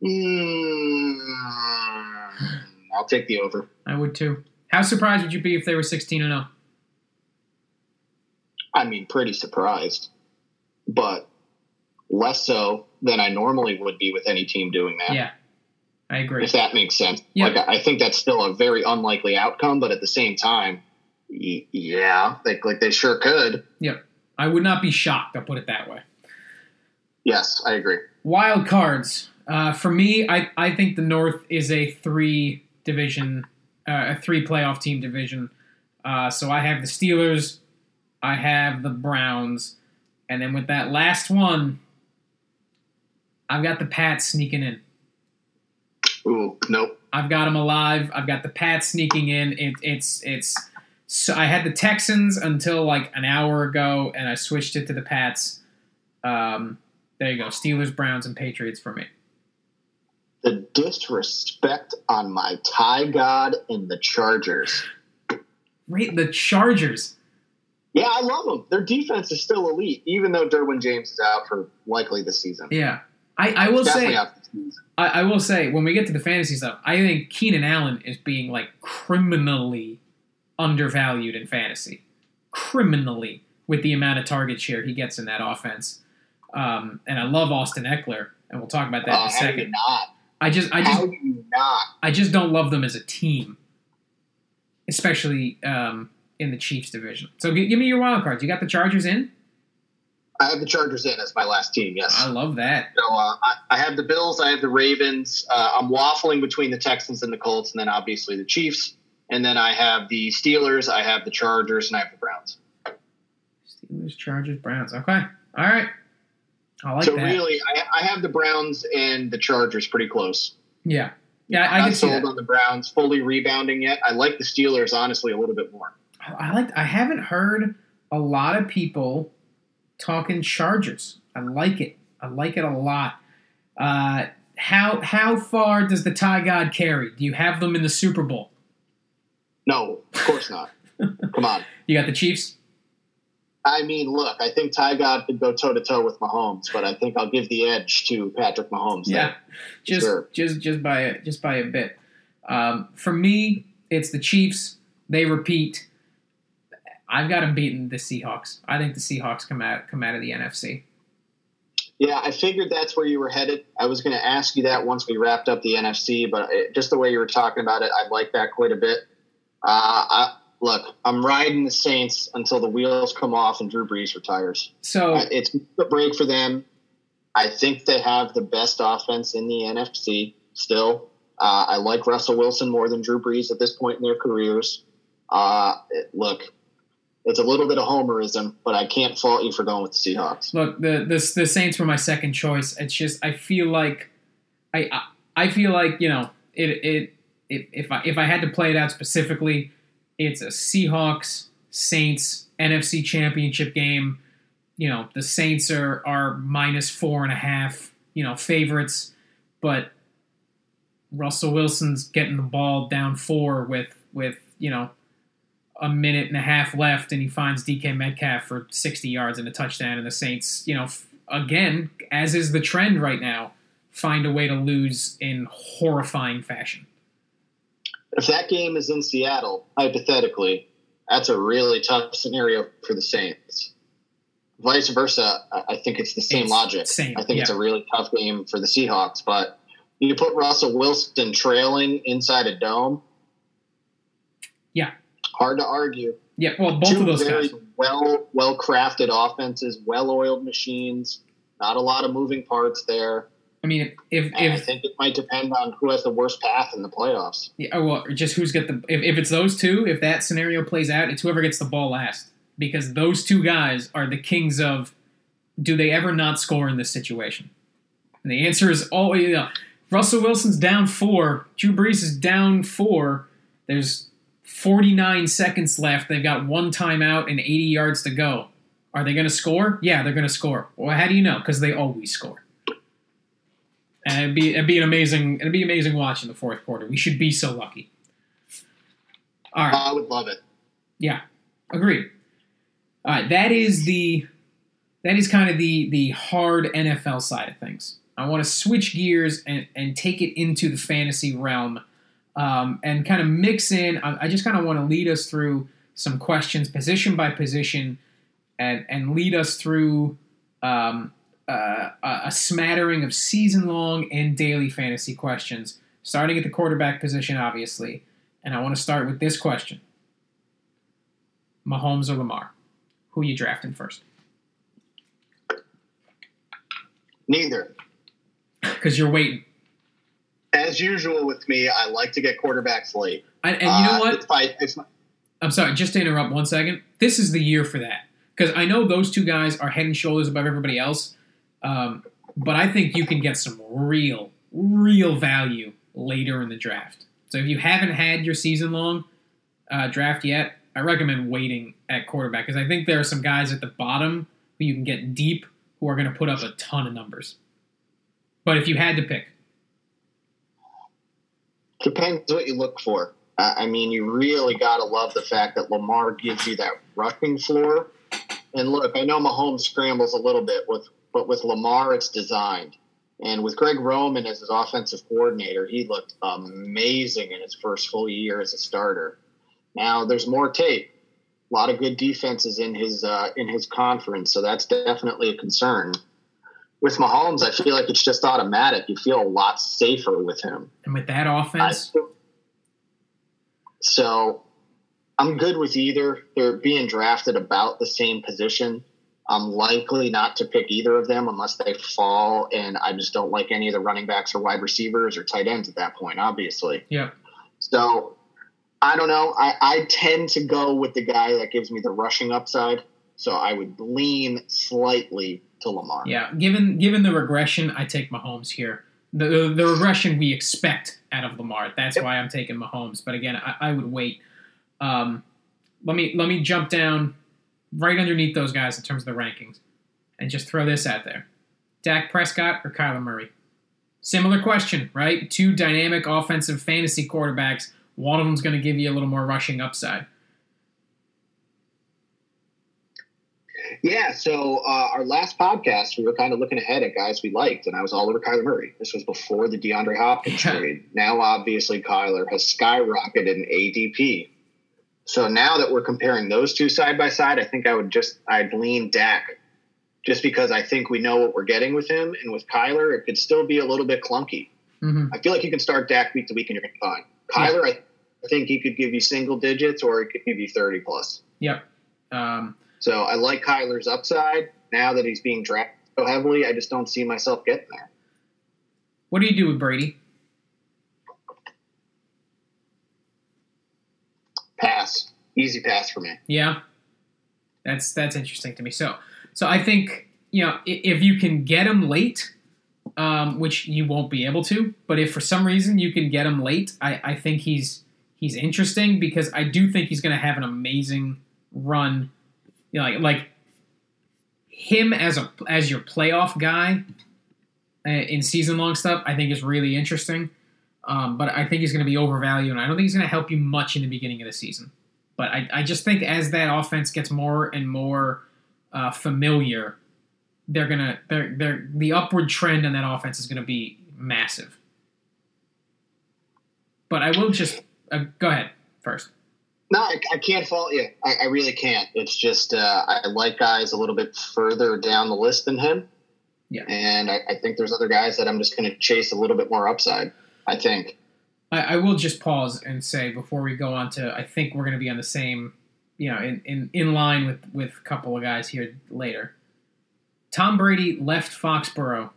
Mm, I'll take the over. I would too. How surprised would you be if they were sixteen and oh? I mean, pretty surprised, but less so than I normally would be with any team doing that. Yeah. I agree. If that makes sense. Yep. Like, I think that's still a very unlikely outcome, but at the same time, y- yeah, like, like they sure could. Yep. I would not be shocked, I'll put it that way. Yes, I agree. Wild cards. Uh, for me, I, I think the North is a three division, uh, a three playoff team division. Uh, so I have the Steelers, I have the Browns, and then with that last one, I've got the Pats sneaking in. Ooh, nope. I've got them alive. I've got the Pats sneaking in. It, it's it's. So I had the Texans until like an hour ago, and I switched it to the Pats. Um, there you go. Steelers, Browns, and Patriots for me. The disrespect on my Thai God and the Chargers. Right, the Chargers. Yeah, I love them. Their defense is still elite, even though Derwin James is out for likely this season. Yeah. I, I will say, I, I will say, when we get to the fantasy stuff, I think Keenan Allen is being like criminally undervalued in fantasy, criminally with the amount of target share he gets in that offense. Um, and I love Austin Eckler, and we'll talk about that oh, in a second. How do you not? I just, I just, how do you not? I just don't love them as a team, especially um, in the Chiefs division. So give, give me your wild cards. You got the Chargers in. I have the Chargers in as my last team, yes. I love that. So uh, I, I have the Bills, I have the Ravens. Uh, I'm waffling between the Texans and the Colts, and then obviously the Chiefs. And then I have the Steelers, I have the Chargers, and I have the Browns. Steelers, Chargers, Browns. Okay. All right. I like so that. So really, I, I have the Browns and the Chargers pretty close. Yeah. Yeah, I, I can see that. Not sold on the Browns fully rebounding yet. I like the Steelers, honestly, a little bit more. I like. I haven't heard a lot of people talking Chargers. I like it. I like it a lot. Uh, how how far does the Ty God carry? Do you have them in the Super Bowl? No, of course not. Come on. You got the Chiefs? I mean, look, I think Ty God could go toe-to-toe with Mahomes, but I think I'll give the edge to Patrick Mahomes. Yeah, just, sure. just just by a, just by a bit. Um, for me, it's the Chiefs. They repeat. I've got them beating the Seahawks. I think the Seahawks come out come out of the N F C. Yeah, I figured that's where you were headed. I was going to ask you that once we wrapped up the N F C, but it, just the way you were talking about it, I like that quite a bit. Uh, I Look, I'm riding the Saints until the wheels come off and Drew Brees retires. So uh, it's a break for them. I think they have the best offense in the N F C still. Uh, I like Russell Wilson more than Drew Brees at this point in their careers. Uh, it, look, it's a little bit of homerism, but I can't fault you for going with the Seahawks. Look, the the, the Saints were my second choice. It's just I feel like I I, I feel like you know it it, it if I if I had to play it out specifically. It's a Seahawks, Saints, N F C championship game. You know, the Saints are, are minus four and a half, you know, favorites. But Russell Wilson's getting the ball down four with, with you know, a minute and a half left, and he finds D K Metcalf for sixty yards and a touchdown. And the Saints, you know, f- again, as is the trend right now, find a way to lose in horrifying fashion. If that game is in Seattle, hypothetically, that's a really tough scenario for the Saints. Vice versa, I think it's the same it's logic. Same, I think yeah. It's a really tough game for the Seahawks, but you put Russell Wilson trailing inside a dome. Yeah. Hard to argue. Yeah, well, both Two of those very guys. Well, well-crafted offenses, well-oiled machines, not a lot of moving parts there. I mean, if, if, if I think it might depend on who has the worst path in the playoffs. Yeah, well, just who's got the if, if it's those two, if that scenario plays out, it's whoever gets the ball last, because those two guys are the kings of do they ever not score in this situation? And the answer is always you know, Russell Wilson's down four, Drew Brees is down four. There's forty-nine seconds left. They've got one timeout and eighty yards to go. Are they going to score? Yeah, they're going to score. Well, how do you know? Because they always score. And it'd be it'd be an amazing it'd be amazing watch in the fourth quarter. We should be so lucky. All right, I would love it. Yeah, agreed. All right, that is the that is kind of the the hard N F L side of things. I want to switch gears and, and take it into the fantasy realm, um, and kind of mix in. I, I just kind of want to lead us through some questions, position by position, and and lead us through. Um, Uh, a smattering of season-long and daily fantasy questions, starting at the quarterback position, obviously. And I want to start with this question. Mahomes or Lamar? Who are you drafting first? Neither. Because you're waiting. As usual with me, I like to get quarterbacks late. I, and you uh, know what? If I, if my- I'm sorry, just to interrupt one second. This is the year for that. Because I know those two guys are head and shoulders above everybody else. Um, but I think you can get some real, real value later in the draft. So if you haven't had your season-long uh, draft yet, I recommend waiting at quarterback because I think there are some guys at the bottom who you can get deep who are going to put up a ton of numbers. But if you had to pick. Depends what you look for. Uh, I mean, you really got to love the fact that Lamar gives you that rushing floor. And look, I know Mahomes scrambles a little bit with – but with Lamar, it's designed. And with Greg Roman as his offensive coordinator, he looked amazing in his first full year as a starter. Now, there's more tape. A lot of good defenses in his uh, in his conference, so that's definitely a concern. With Mahomes, I feel like it's just automatic. You feel a lot safer with him. And with that offense? I, so I'm good with either. They're being drafted about the same position. I'm likely not to pick either of them unless they fall, and I just don't like any of the running backs or wide receivers or tight ends at that point, obviously. Yeah. So, I don't know. I, I tend to go with the guy that gives me the rushing upside, so I would lean slightly to Lamar. Yeah, given given the regression, I take Mahomes here. the the regression we expect out of Lamar. That's yep. why I'm taking Mahomes. But again, I, I would wait. Um, let me let me jump down right underneath those guys in terms of the rankings and just throw this out there. Dak Prescott or Kyler Murray? Similar question, right? Two dynamic offensive fantasy quarterbacks. One of them's going to give you a little more rushing upside. Yeah, so uh, our last podcast, we were kind of looking ahead at guys we liked, and I was all over Kyler Murray. This was before the DeAndre Hopkins trade. Now, obviously, Kyler has skyrocketed in A D P. So now that we're comparing those two side by side, I think I would just – I'd lean Dak just because I think we know what we're getting with him. And with Kyler, it could still be a little bit clunky. Mm-hmm. I feel like you can start Dak week to week and you're going to be fine. Kyler, yeah. I think he could give you single digits or he could give you thirty plus. Yep. Um, so I like Kyler's upside. Now that he's being drafted so heavily, I just don't see myself getting there. What do you do with Brady? Pass. Easy pass for me. Yeah. That's that's interesting to me. So so I think, you know, if you can get him late, um, which you won't be able to, but if for some reason you can get him late, I, I think he's he's interesting because I do think he's going to have an amazing run. You know, like like him as a as your playoff guy uh, in season long stuff, I think is really interesting. Um, but I think he's going to be overvalued, and I don't think he's going to help you much in the beginning of the season. But I, I just think as that offense gets more and more uh, familiar, they're gonna they're they're the upward trend on that offense is gonna be massive. But I will just uh, go ahead first. No, I, I can't fault you. I, I really can't. It's just uh, I like guys a little bit further down the list than him. Yeah, and I, I think there's other guys that I'm just gonna chase a little bit more upside. I think. I, I will just pause and say before we go on to, I think we're gonna be on the same, you know, in in, in line with with a couple of guys here later. Tom Brady left Foxborough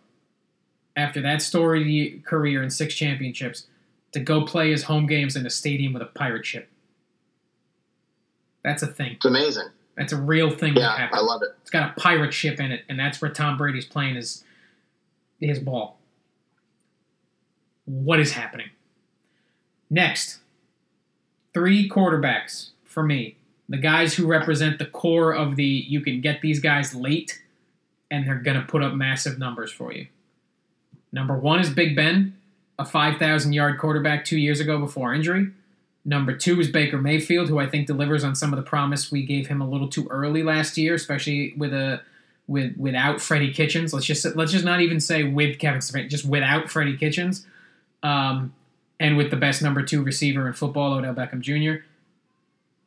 after that storied career and six championships to go play his home games in a stadium with a pirate ship. That's a thing. It's amazing. That's a real thing. Yeah, that happened. I love it. It's got a pirate ship in it, and that's where Tom Brady's playing his his ball. What is happening? Next, three quarterbacks for me. The guys who represent the core of the you can get these guys late and they're going to put up massive numbers for you. Number one is Big Ben, a five thousand yard quarterback two years ago before injury. Number two is Baker Mayfield, who I think delivers on some of the promise we gave him a little too early last year, especially with a with without Freddie Kitchens. Let's just let's just not even say with Kevin Stefanski, just without Freddie Kitchens, um, and with the best number two receiver in football, Odell Beckham Junior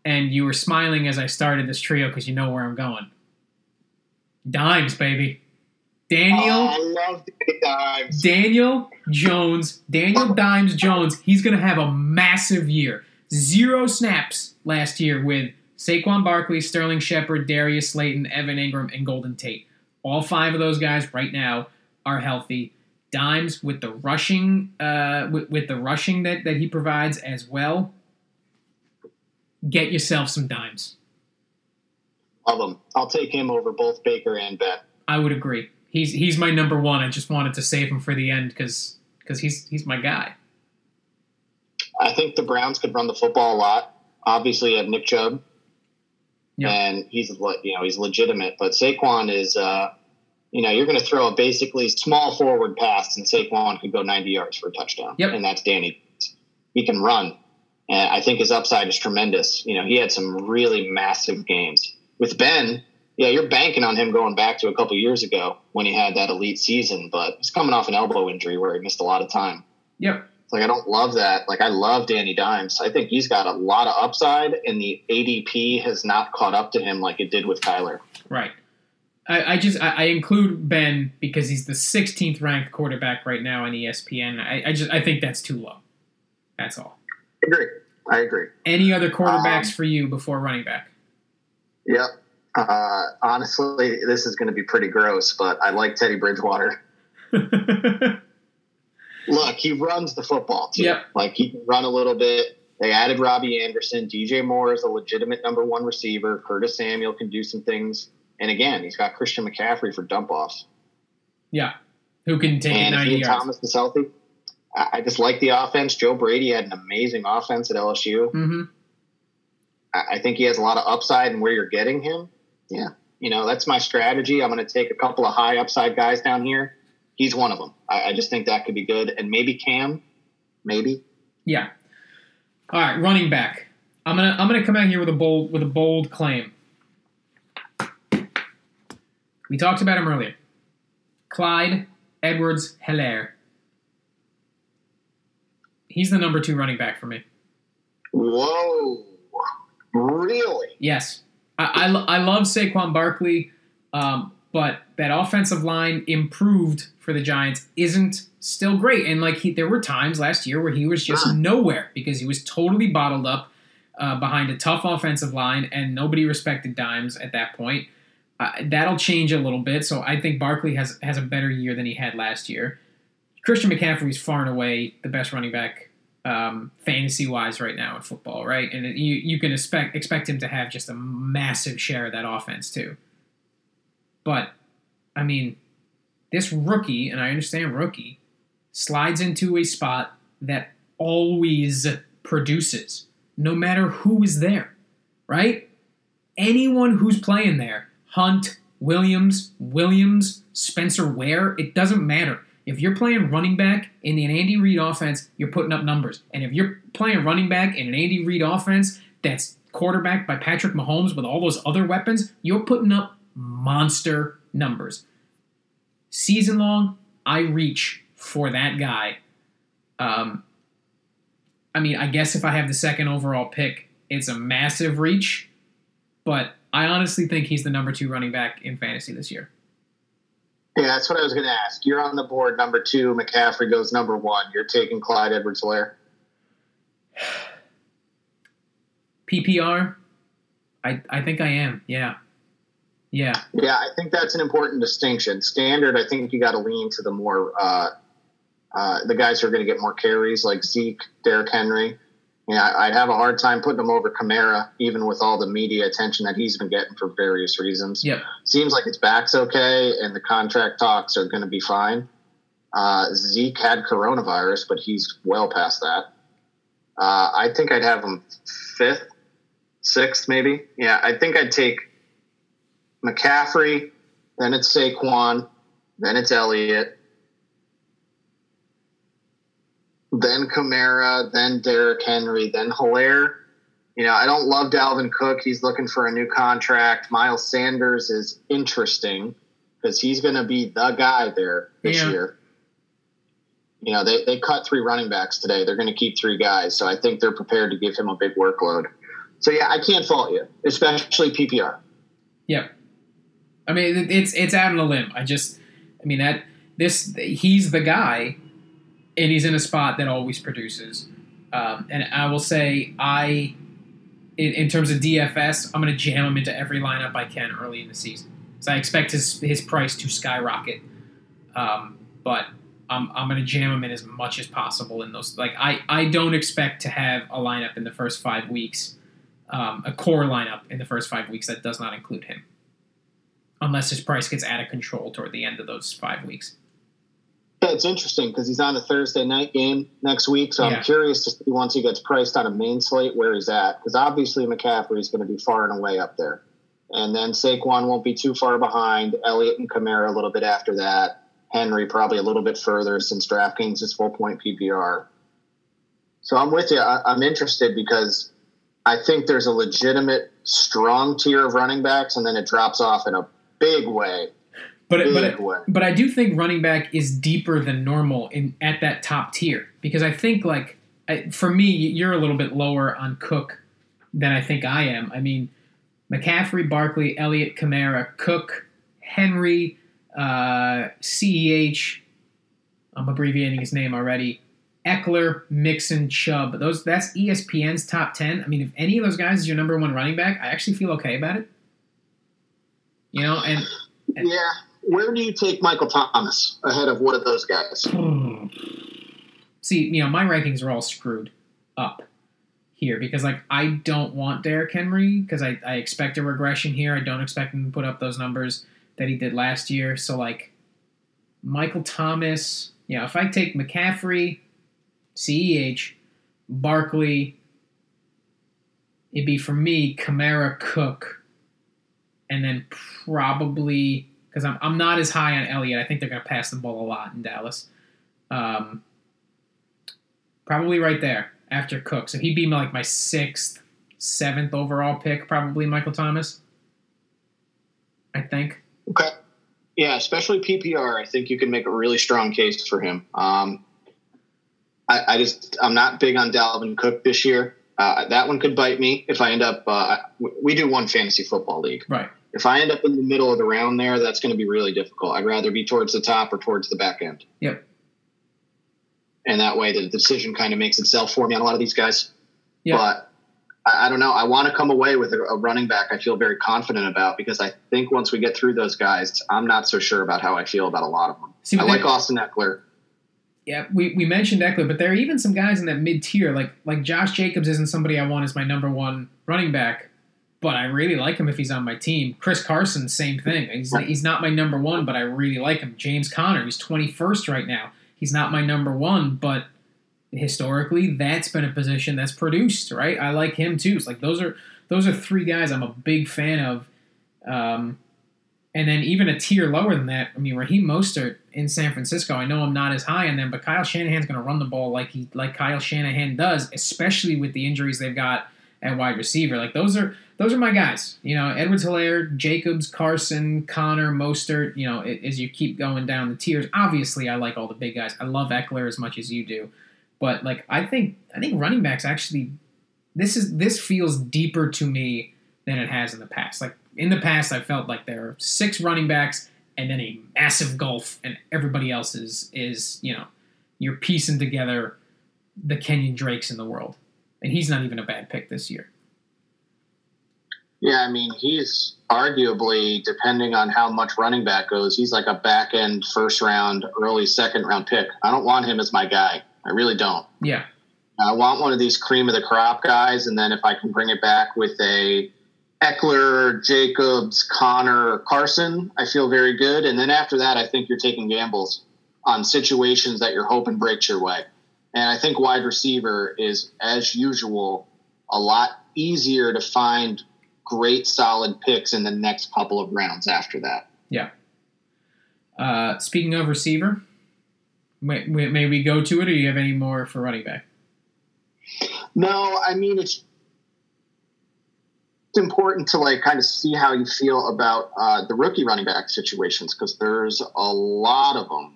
And you were smiling as I started this trio because you know where I'm going. Dimes, baby. Daniel. Oh, I love Dimes. Daniel Jones. Daniel Dimes Jones. He's going to have a massive year. Zero snaps last year with Saquon Barkley, Sterling Shepard, Darius Slayton, Evan Ingram, and Golden Tate. All five of those guys right now are healthy. Dimes with the rushing, uh, with, with the rushing that, that he provides as well. Get yourself some Dimes. Love him. I'll take him over both Baker and Ben. I would agree. He's he's my number one. I just wanted to save him for the end because he's he's my guy. I think the Browns could run the football a lot. Obviously, you have Nick Chubb, yep. and he's you know he's legitimate. But Saquon is uh, you know you're going to throw a basically small forward pass, and Saquon could go ninety yards for a touchdown. Yep. And that's Danny. He can run, and I think his upside is tremendous. You know he had some really massive games. With Ben, yeah, you're banking on him going back to a couple years ago when he had that elite season, but he's coming off an elbow injury where he missed a lot of time. Yep. Like, I don't love that. Like, I love Danny Dimes. I think he's got a lot of upside, and the A D P has not caught up to him like it did with Kyler. Right. I, I just I, I include Ben because he's the sixteenth ranked quarterback right now on E S P N. I, I just I think that's too low. That's all. I agree. I agree. Any other quarterbacks um, for you before running back? Yep. Uh, honestly, this is going to be pretty gross, but I like Teddy Bridgewater. Look, he runs the football, too. Yep. Like, he can run a little bit. They added Robbie Anderson. D J Moore is a legitimate number one receiver. Curtis Samuel can do some things. And, again, he's got Christian McCaffrey for dump-offs. Yeah. who can take and it ninety yards. Thomas is healthy. I just like the offense. Joe Brady had an amazing offense at L S U. Mm-hmm. I think he has a lot of upside in where you're getting him. Yeah. You know, that's my strategy. I'm going to take a couple of high upside guys down here. He's one of them. I, I just think that could be good. And maybe Cam, maybe. Yeah. All right. Running back. I'm going to, I'm going to come out here with a bold, with a bold claim. We talked about him earlier. Clyde Edwards-Helaire. He's the number two running back for me. Whoa. Really? Yes. I, I, I love Saquon Barkley, um, but that offensive line improved for the Giants isn't still great. And, like, he, there were times last year where he was just huh. nowhere because he was totally bottled up uh, behind a tough offensive line, and nobody respected Dimes at that point. Uh, that'll change a little bit, so I think Barkley has, has a better year than he had last year. Christian McCaffrey is far and away the best running back um, fantasy-wise right now in football, right? And you, you can expect expect him to have just a massive share of that offense too. But, I mean, this rookie, and I understand rookie, slides into a spot that always produces, no matter who is there, right? Anyone who's playing there, Hunt, Williams, Williams, Spencer Ware, it doesn't matter. If you're playing running back in an Andy Reid offense, you're putting up numbers. And if you're playing running back in an Andy Reid offense that's quarterbacked by Patrick Mahomes with all those other weapons, you're putting up monster numbers. Season long, I reach for that guy. Um, I mean, I guess if I have the second overall pick, it's a massive reach, but I honestly think he's the number two running back in fantasy this year. Yeah, that's what I was going to ask. You're on the board number two. McCaffrey goes number one. You're taking Clyde Edwards-Helaire. P P R? I, I think I am, yeah. Yeah. Yeah, I think that's an important distinction. Standard, I think you got to lean to the more uh, uh, the guys who are going to get more carries, like Zeke, Derrick Henry. Yeah, I'd have a hard time putting him over Kamara, even with all the media attention that he's been getting for various reasons. Yep. Seems like his back's okay, and the contract talks are going to be fine. Uh, Zeke had coronavirus, but he's well past that. Uh, I think I'd have him fifth, sixth maybe. Yeah, I think I'd take McCaffrey, then it's Saquon, then it's Elliott, then Kamara, then Derrick Henry, then Helaire. You know, I don't love Dalvin Cook. He's looking for a new contract. Miles Sanders is interesting because he's going to be the guy there this yeah. year. You know, they, they cut three running backs today. They're going to keep three guys, so I think they're prepared to give him a big workload. So, yeah, I can't fault you, especially P P R. Yeah. I mean, it's it's out on a limb. I just – I mean, that this he's the guy – and he's in a spot that always produces. Um, and I will say, I, in, in terms of D F S, I'm going to jam him into every lineup I can early in the season. So I expect his his price to skyrocket. Um, but I'm I'm going to jam him in as much as possible in those. Like I, I don't expect to have a lineup in the first five weeks, um, a core lineup in the first five weeks that does not include him, unless his price gets out of control toward the end of those five weeks. Yeah, it's interesting because he's on a Thursday night game next week, so yeah. I'm curious to see once he gets priced on a main slate where he's at, because obviously McCaffrey is going to be far and away up there. And then Saquon won't be too far behind, Elliott and Kamara a little bit after that, Henry probably a little bit further since DraftKings is full-point P P R. So I'm with you. I- I'm interested because I think there's a legitimate strong tier of running backs, and then it drops off in a big way. But it, but but I do think running back is deeper than normal in at that top tier, because I think, like, I, for me, you're a little bit lower on Cook than I think I am. I mean, McCaffrey, Barkley, Elliott, Kamara, Cook, Henry, uh, C E H, I'm abbreviating his name already, Eckler, Mixon, Chubb. Those That's E S P N's top ten. I mean, if any of those guys is your number one running back, I actually feel okay about it. You know, and... and yeah. Where do you take Michael Thomas ahead of one of those guys? See, you know, my rankings are all screwed up here because, like, I don't want Derrick Henry because I, I expect a regression here. I don't expect him to put up those numbers that he did last year. So, like, Michael Thomas. You know, if I take McCaffrey, C E H, Barkley, it'd be for me Kamara, Cook, and then probably because I'm I'm not as high on Elliott. I think they're going to pass the ball a lot in Dallas. Um, probably right there after Cook, so he'd be like my sixth, seventh overall pick, probably Michael Thomas. I think. Okay. Yeah, especially P P R. I think you can make a really strong case for him. Um, I, I just I'm not big on Dalvin Cook this year. Uh, that one could bite me if I end up. Uh, we do one fantasy football league, right? If I end up in the middle of the round there, that's going to be really difficult. I'd rather be towards the top or towards the back end. Yep. And that way, the decision kind of makes itself for me on a lot of these guys. Yep. But I don't know. I want to come away with a running back I feel very confident about because I think once we get through those guys, I'm not so sure about how I feel about a lot of them. See, I like Austin Eckler. Yeah, we, we mentioned Eckler, but there are even some guys in that mid-tier. Like like Josh Jacobs isn't somebody I want as my number one running back, but I really like him if he's on my team. Chris Carson, same thing. He's, he's not my number one, but I really like him. James Conner, he's twenty-first right now. He's not my number one, but historically, that's been a position that's produced, right? I like him too. It's like those are those are three guys I'm a big fan of. Um, and then even a tier lower than that, I mean, Raheem Mostert in San Francisco. I know I'm not as high on them, but Kyle Shanahan's going to run the ball like he like Kyle Shanahan does, especially with the injuries they've got at wide receiver. Like those are those are my guys. You know, Edwards-Helaire, Jacobs, Carson, Connor, Mostert. You know, as you keep going down the tiers, obviously I like all the big guys. I love Eckler as much as you do. But like I think I think running backs actually this is this feels deeper to me than it has in the past. Like in the past I felt like there are six running backs and then a massive gulf and everybody else is is, you know, you're piecing together the Kenyon Drakes in the world. And he's not even a bad pick this year. Yeah, I mean, he's arguably, depending on how much running back goes, he's like a back end first round, early second round pick. I don't want him as my guy. I really don't. Yeah. I want one of these cream of the crop guys, and then if I can bring it back with a Eckler, Jacobs, Connor, Carson, I feel very good. And then after that, I think you're taking gambles on situations that you're hoping breaks your way. And I think wide receiver is, as usual, a lot easier to find great solid picks in the next couple of rounds after that. Yeah. Uh, speaking of receiver, May, may we go to it, or do you have any more for running back? No, I mean, it's important to like kind of see how you feel about uh, the rookie running back situations because there's a lot of them.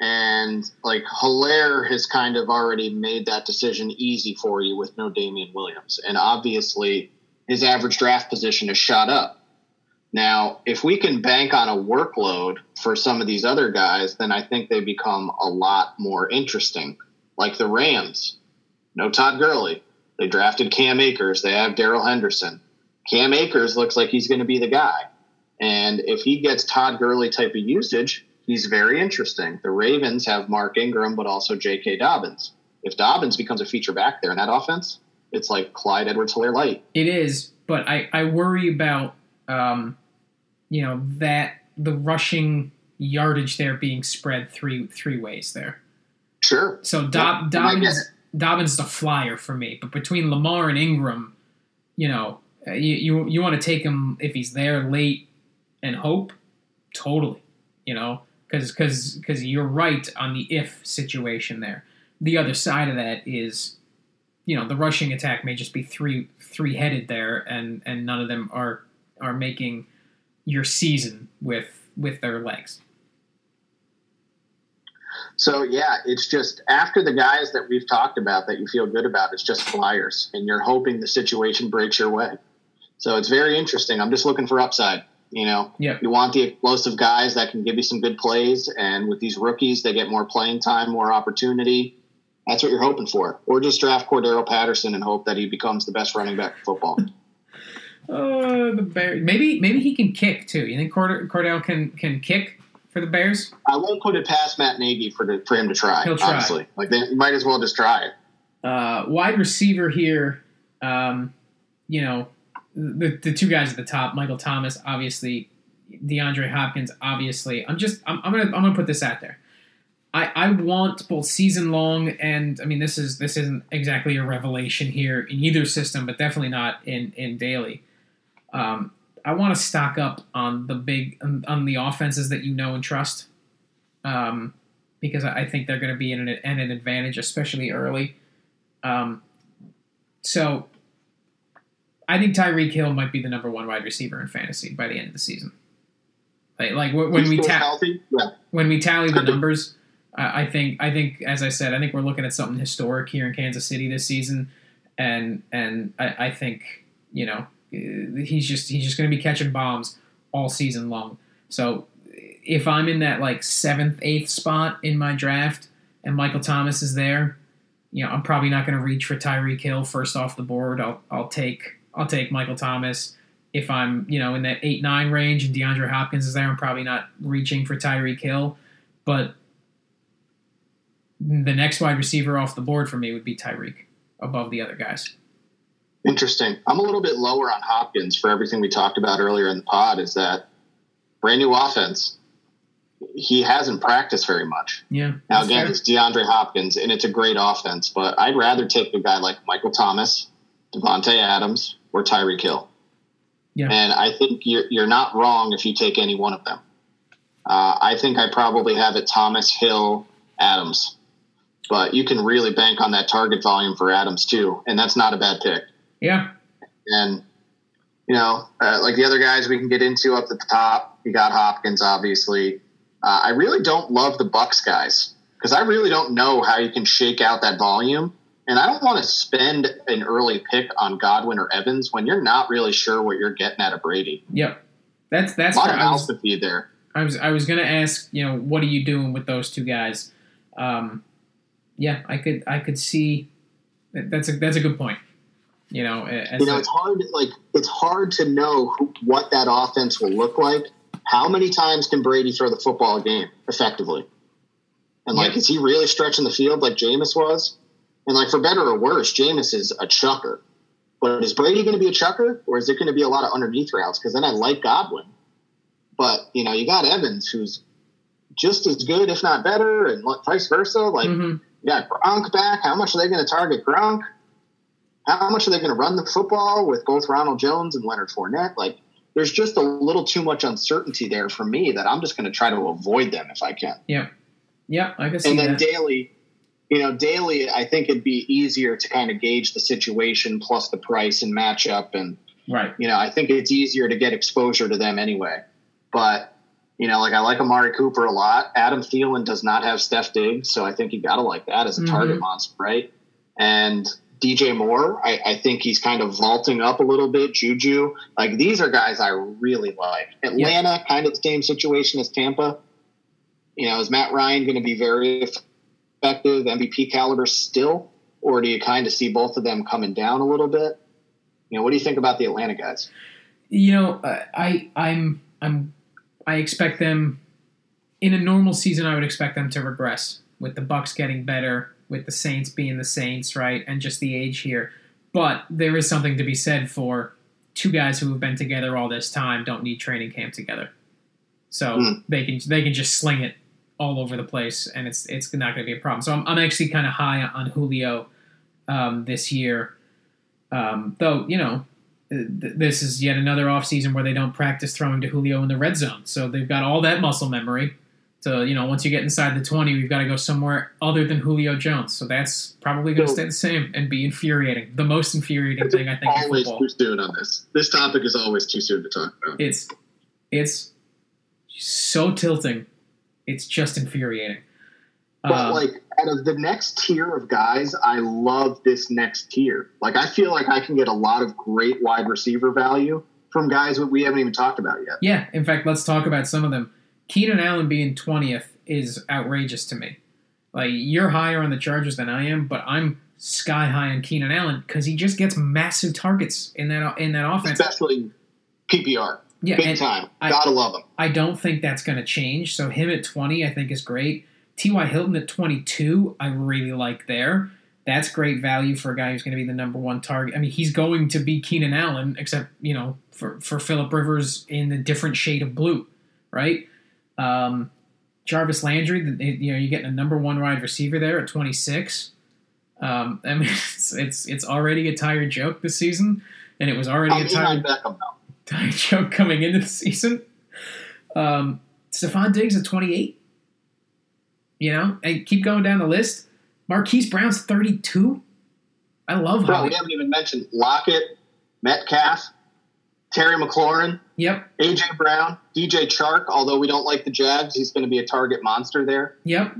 And like Hilaire has kind of already made that decision easy for you with no Damian Williams. And obviously his average draft position has shot up. Now, if we can bank on a workload for some of these other guys, then I think they become a lot more interesting. Like the Rams, no Todd Gurley. They drafted Cam Akers. They have Darrell Henderson. Cam Akers looks like he's going to be the guy. And if he gets Todd Gurley type of usage, he's very interesting. The Ravens have Mark Ingram, but also J K. Dobbins. If Dobbins becomes a feature back there in that offense, it's like Clyde Edwards-Helaire light. It is, but I, I worry about Um, you know, that the rushing yardage there being spread three three ways there. Sure. So Dob- yep. Dobbins Dobbins is a flyer for me, but between Lamar and Ingram, you know, you you, you want to take him if he's there late and hope, totally, you know, because because because you're right on the if situation there. The other side of that is, you know, the rushing attack may just be three three headed there, and and none of them are. are making your season with with their legs. So, yeah, it's just after the guys that we've talked about that you feel good about, it's just flyers, and you're hoping the situation breaks your way. So it's very interesting. I'm just looking for upside. You know, yep. You want the explosive guys that can give you some good plays, and with these rookies, they get more playing time, more opportunity. That's what you're hoping for. Or just draft Cordero Patterson and hope that he becomes the best running back in football. Uh, the Bears. Maybe maybe he can kick too. You think Cord- Cordell can, can kick for the Bears? I won't put it past Matt Nagy for the, for him to try. He'll try. Honestly. Like they might as well just try it. Uh, wide receiver here. Um, you know, the the two guys at the top, Michael Thomas, obviously DeAndre Hopkins, obviously. I'm just I'm, I'm gonna I'm gonna put this out there. I, I want both season long and I mean this is this isn't exactly a revelation here in either system, but definitely not in in daily. Um, I want to stock up on the big on, on the offenses that you know and trust, um, because I think they're going to be in an, in an advantage, especially early. Um, so I think Tyreek Hill might be the number one wide receiver in fantasy by the end of the season. Like, like when we ta- yeah. when we tally the numbers, uh, I think I think as I said, I think we're looking at something historic here in Kansas City this season, and and I, I think you know he's just he's just going to be catching bombs all season long. So if I'm in that like seventh, eighth spot in my draft, and Michael Thomas is there, you know I'm probably not going to reach for Tyreek Hill first off the board. I'll I'll take I'll take Michael Thomas. If I'm, you know, in that eight nine range and DeAndre Hopkins is there, I'm probably not reaching for Tyreek Hill. But the next wide receiver off the board for me would be Tyreek above the other guys. Interesting. I'm a little bit lower on Hopkins for everything we talked about earlier in the pod, is that brand new offense. He hasn't practiced very much. Yeah. Now, again, fair. It's DeAndre Hopkins, and it's a great offense. But I'd rather take a guy like Michael Thomas, Devontae Adams, or Tyreek Hill. Yeah. And I think you're, you're not wrong if you take any one of them. Uh, I think I probably have it Thomas, Hill, Adams. But you can really bank on that target volume for Adams, too. And that's not a bad pick. Yeah. And, you know, uh, like the other guys we can get into up at the top, you got Hopkins, obviously. Uh, I really don't love the Bucks guys because I really don't know how you can shake out that volume. And I don't want to spend an early pick on Godwin or Evans when you're not really sure what you're getting out of Brady. Yep, that's that's a lot of mouths to feed there. I was I was going to ask, you know, what are you doing with those two guys? Um, yeah, I could I could see that's a that's a good point. You know, as you know, a, it's hard like it's hard to know who, what that offense will look like. How many times can Brady throw the football a game effectively? And like, yep. Is he really stretching the field like Jameis was? And, like, for better or worse, Jameis is a chucker. But is Brady going to be a chucker, or is it going to be a lot of underneath routes? Because then I like Godwin. But, you know, you got Evans, who's just as good, if not better, and vice versa. Like, mm-hmm. You got Gronk back. How much are they going to target Gronk? How much are they going to run the football with both Ronald Jones and Leonard Fournette? Like, there's just a little too much uncertainty there for me that I'm just going to try to avoid them if I can. Yeah. Yeah, I can see that. And then Daly... You know, daily, I think it'd be easier to kind of gauge the situation plus the price and matchup. And, right. You know, I think it's easier to get exposure to them anyway. But, you know, like I like Amari Cooper a lot. Adam Thielen does not have Steph Diggs, so I think you got to like that as a mm-hmm. target monster, right? And D J Moore, I, I think he's kind of vaulting up a little bit. Juju, like these are guys I really like. Atlanta, yeah. Kind of the same situation as Tampa. You know, is Matt Ryan going to be very – effective M V P caliber still, or do you kind of see both of them coming down a little bit? You know, what do you think about the Atlanta guys? You know, uh, I I'm I'm I expect them in a normal season. I would expect them to regress with the Bucks getting better, with the Saints being the Saints, right, and just the age here. But there is something to be said for two guys who have been together all this time don't need training camp together, so mm. they can they can just sling it all over the place, and it's it's not going to be a problem. So I'm I'm actually kind of high on Julio um, this year, um, though you know th- this is yet another offseason where they don't practice throwing to Julio in the red zone, so they've got all that muscle memory. So you know once you get inside the twenty, we've got to go somewhere other than Julio Jones. So that's probably going to stay the same and be infuriating. The most infuriating thing I think. Always too soon on this. This topic is always too soon to talk about. It's it's so tilting. It's just infuriating. But, um, like, out of the next tier of guys, I love this next tier. Like, I feel like I can get a lot of great wide receiver value from guys that we haven't even talked about yet. Yeah, in fact, let's talk about some of them. Keenan Allen being twentieth is outrageous to me. Like, you're higher on the Chargers than I am, but I'm sky high on Keenan Allen because he just gets massive targets in that in that offense. Especially P P R. Yeah, big time. I, Gotta love him. I don't think that's going to change. So him at twenty, I think, is great. T Y Hilton at twenty-two, I really like there. That's great value for a guy who's going to be the number one target. I mean, he's going to be Keenan Allen, except, you know, for, for Philip Rivers in a different shade of blue, right? Um, Jarvis Landry, you know, you're getting a number one wide receiver there at twenty-six. Um, I mean, it's, it's it's already a tired joke this season, and it was already I'm a tired, Beckham, tired joke coming into the season. Um, Stephon Diggs at twenty-eight, you know, and keep going down the list. Marquise Brown's thirty-two. I love Bro, Holly. We haven't even mentioned Lockett, Metcalf, Terry McLaurin, yep. A J Brown, D J Chark, although we don't like the Jags, he's going to be a target monster there. Yep.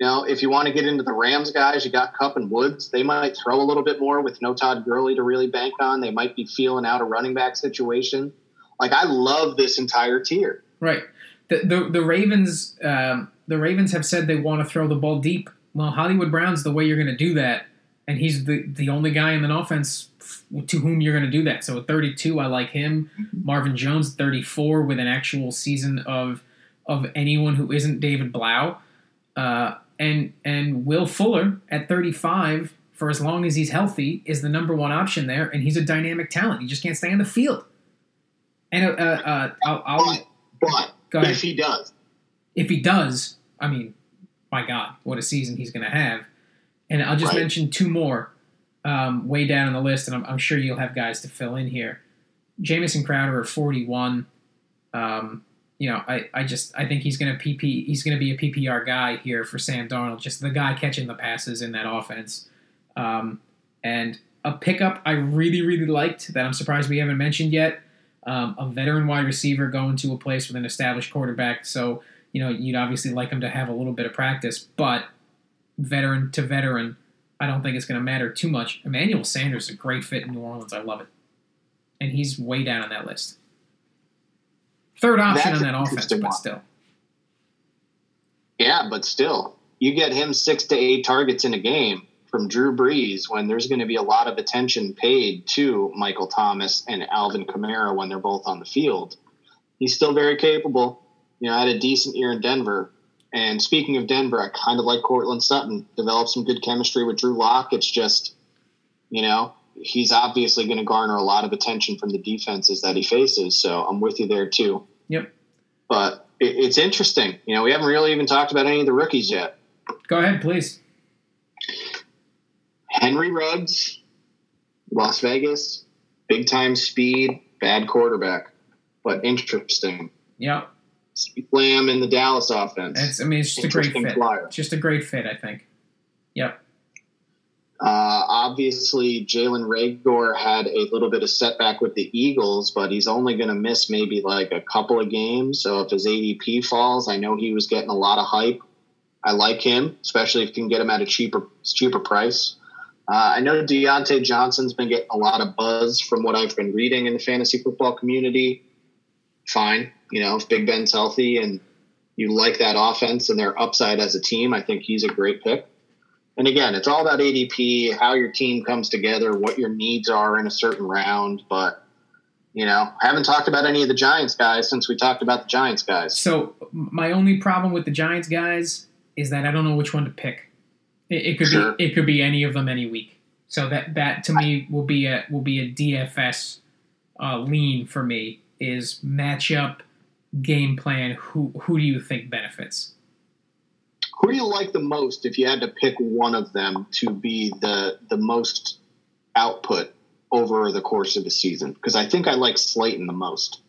You know, if you want to get into the Rams guys, you got Kupp and Woods. They might throw a little bit more with no Todd Gurley to really bank on. They might be feeling out a running back situation. Like, I love this entire tier. Right. The the, the Ravens um, the Ravens have said they want to throw the ball deep. Well, Hollywood Brown's the way you're going to do that, and he's the, the only guy in an offense to whom you're going to do that. So at thirty-two, I like him. Marvin Jones, thirty-four, with an actual season of of anyone who isn't David Blau. Uh, and and Will Fuller at thirty-five, for as long as he's healthy, is the number one option there, and he's a dynamic talent. He just can't stay on the field. And uh, uh, I'll, I'll but, but if he does. If he does, I mean, my God, what a season he's going to have. And I'll just right. mention two more um, way down on the list, and I'm, I'm sure you'll have guys to fill in here. Jamison Crowder at forty-one. Um, you know, I, I just I think he's going to P P. He's going to be a P P R guy here for Sam Darnold, just the guy catching the passes in that offense. Um, and a pickup I really, really liked that I'm surprised we haven't mentioned yet, um, a veteran wide receiver going to a place with an established quarterback. So, you know, you'd obviously like him to have a little bit of practice, but veteran to veteran, I don't think it's going to matter too much. Emmanuel Sanders is a great fit in New Orleans. I love it. And he's way down on that list. Third option That's on that offense, but still. Yeah, but still. You get him six to eight targets in a game from Drew Brees when there's going to be a lot of attention paid to Michael Thomas and Alvin Kamara when they're both on the field. He's still very capable. You know, I had a decent year in Denver. And speaking of Denver, I kind of like Cortland Sutton. Developed some good chemistry with Drew Lock. It's just, you know, he's obviously going to garner a lot of attention from the defenses that he faces. So I'm with you there, too. Yep. But it, it's interesting. You know, we haven't really even talked about any of the rookies yet. Go ahead, please. Henry Ruggs, Las Vegas, big-time speed, bad quarterback, but interesting. Yep. Lamb in the Dallas offense. It's, I mean, it's just a great fit. Flyer. It's just a great fit, I think. Yep. Uh, obviously, Jalen Reagor had a little bit of setback with the Eagles, but he's only going to miss maybe like a couple of games. So if his A D P falls, I know he was getting a lot of hype. I like him, especially if you can get him at a cheaper cheaper price. Uh, I know Deontay Johnson's been getting a lot of buzz from what I've been reading in the fantasy football community. Fine. You know, if Big Ben's healthy and you like that offense and their upside as a team, I think he's a great pick. And again, it's all about A D P, how your team comes together, what your needs are in a certain round. But, you know, I haven't talked about any of the Giants guys since we talked about the Giants guys. So my only problem with the Giants guys is that I don't know which one to pick. It, it could sure. be it could be any of them any week. So that, that to me will be a will be a D F S uh, lean for me, is matchup, game plan, who who do you think benefits? Who do you like the most if you had to pick one of them to be the the most output over the course of the season? Because I think I like Slayton the most.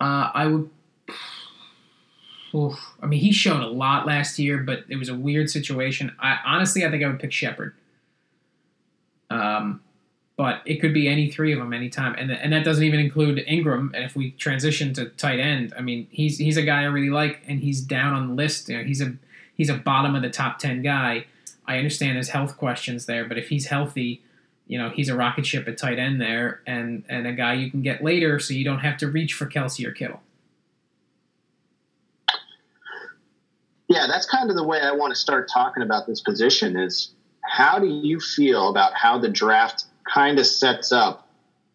Uh, I would... Oof. I mean, he showed a lot last year, but it was a weird situation. I honestly, I think I would pick Shepard. Um... But it could be any three of them anytime. And and that doesn't even include Ingram. And if we transition to tight end, I mean, he's he's a guy I really like, and he's down on the list. You know, he's a he's a bottom of the top ten guy. I understand there's health questions there, but if he's healthy, you know, he's a rocket ship at tight end there, and, and a guy you can get later so you don't have to reach for Kelsey or Kittle. Yeah, that's kind of the way I want to start talking about this position is how do you feel about how the draft – kind of sets up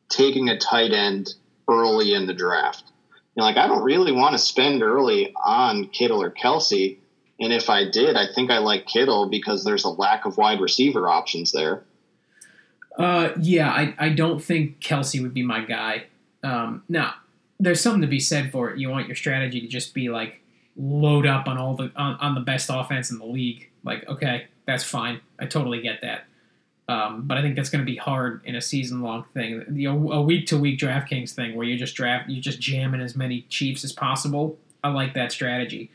taking a tight end early in the draft. You know, like, I don't really want to spend early on Kittle or Kelsey, And if I did, I think I like Kittle because there's a lack of wide receiver options there. Uh, yeah, I, I don't think Kelsey would be my guy. Um, now, there's something to be said for it. You want your strategy to just be like load up on all the on, on the best offense in the league. Like, okay, that's fine. I totally get that. Um, but I think that's going to be hard in a season-long thing, you know, a week-to-week DraftKings thing where you just draft, you just jamming as many Chiefs as possible. I like that strategy,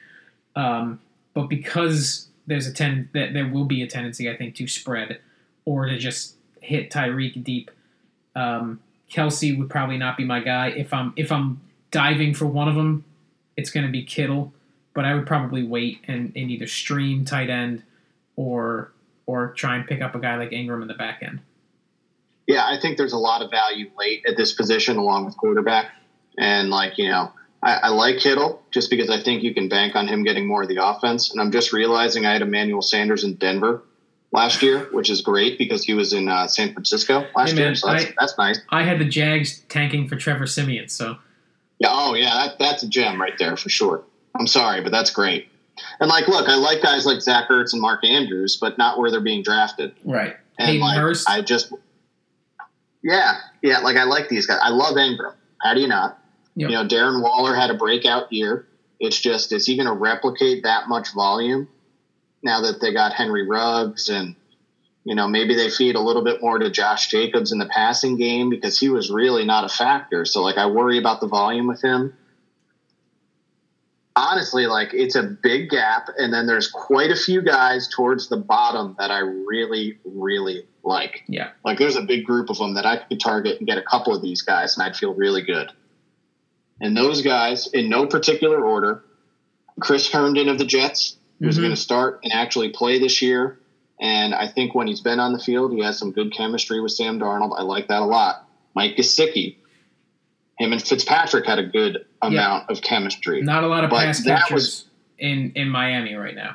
um, but because there's a ten, that there will be a tendency, I think, to spread or to just hit Tyreek deep. Um, Kelsey would probably not be my guy. If I'm if I'm diving for one of them, it's going to be Kittle, but I would probably wait and, and either stream tight end or. or try and pick up a guy like Ingram in the back end. Yeah, I think there's a lot of value late at this position along with quarterback. And, like, you know, I, I like Kittle just because I think you can bank on him getting more of the offense. And I'm just realizing I had Emmanuel Sanders in Denver last year, which is great because he was in uh, San Francisco last hey man, year. So that's, I, that's nice. I had the Jags tanking for Trevor Siemian, so. Yeah, oh, yeah, that, that's a gem right there for sure. I'm sorry, but that's great. And, like, look, I like guys like Zach Ertz and Mark Andrews, but not where they're being drafted. Right. And, Hayden like, Hurst. I just – yeah. Yeah, like, I like these guys. I love Ingram. How do you not? Yep. You know, Darren Waller had a breakout year. It's just, is he going to replicate that much volume now that they got Henry Ruggs and, you know, maybe they feed a little bit more to Josh Jacobs in the passing game because he was really not a factor. So, like, I worry about the volume with him. Honestly, like, it's a big gap, and then there's quite a few guys towards the bottom that I really, really like. Yeah. Like, there's a big group of them that I could target and get a couple of these guys, and I'd feel really good. And those guys, in no particular order, Chris Herndon of the Jets, who's mm-hmm. going to start and actually play this year, and I think when he's been on the field, he has some good chemistry with Sam Darnold. I like that a lot. Mike Gesicki. Him and Fitzpatrick had a good amount yeah. of chemistry. Not a lot of but pass catchers was, in, in Miami right now.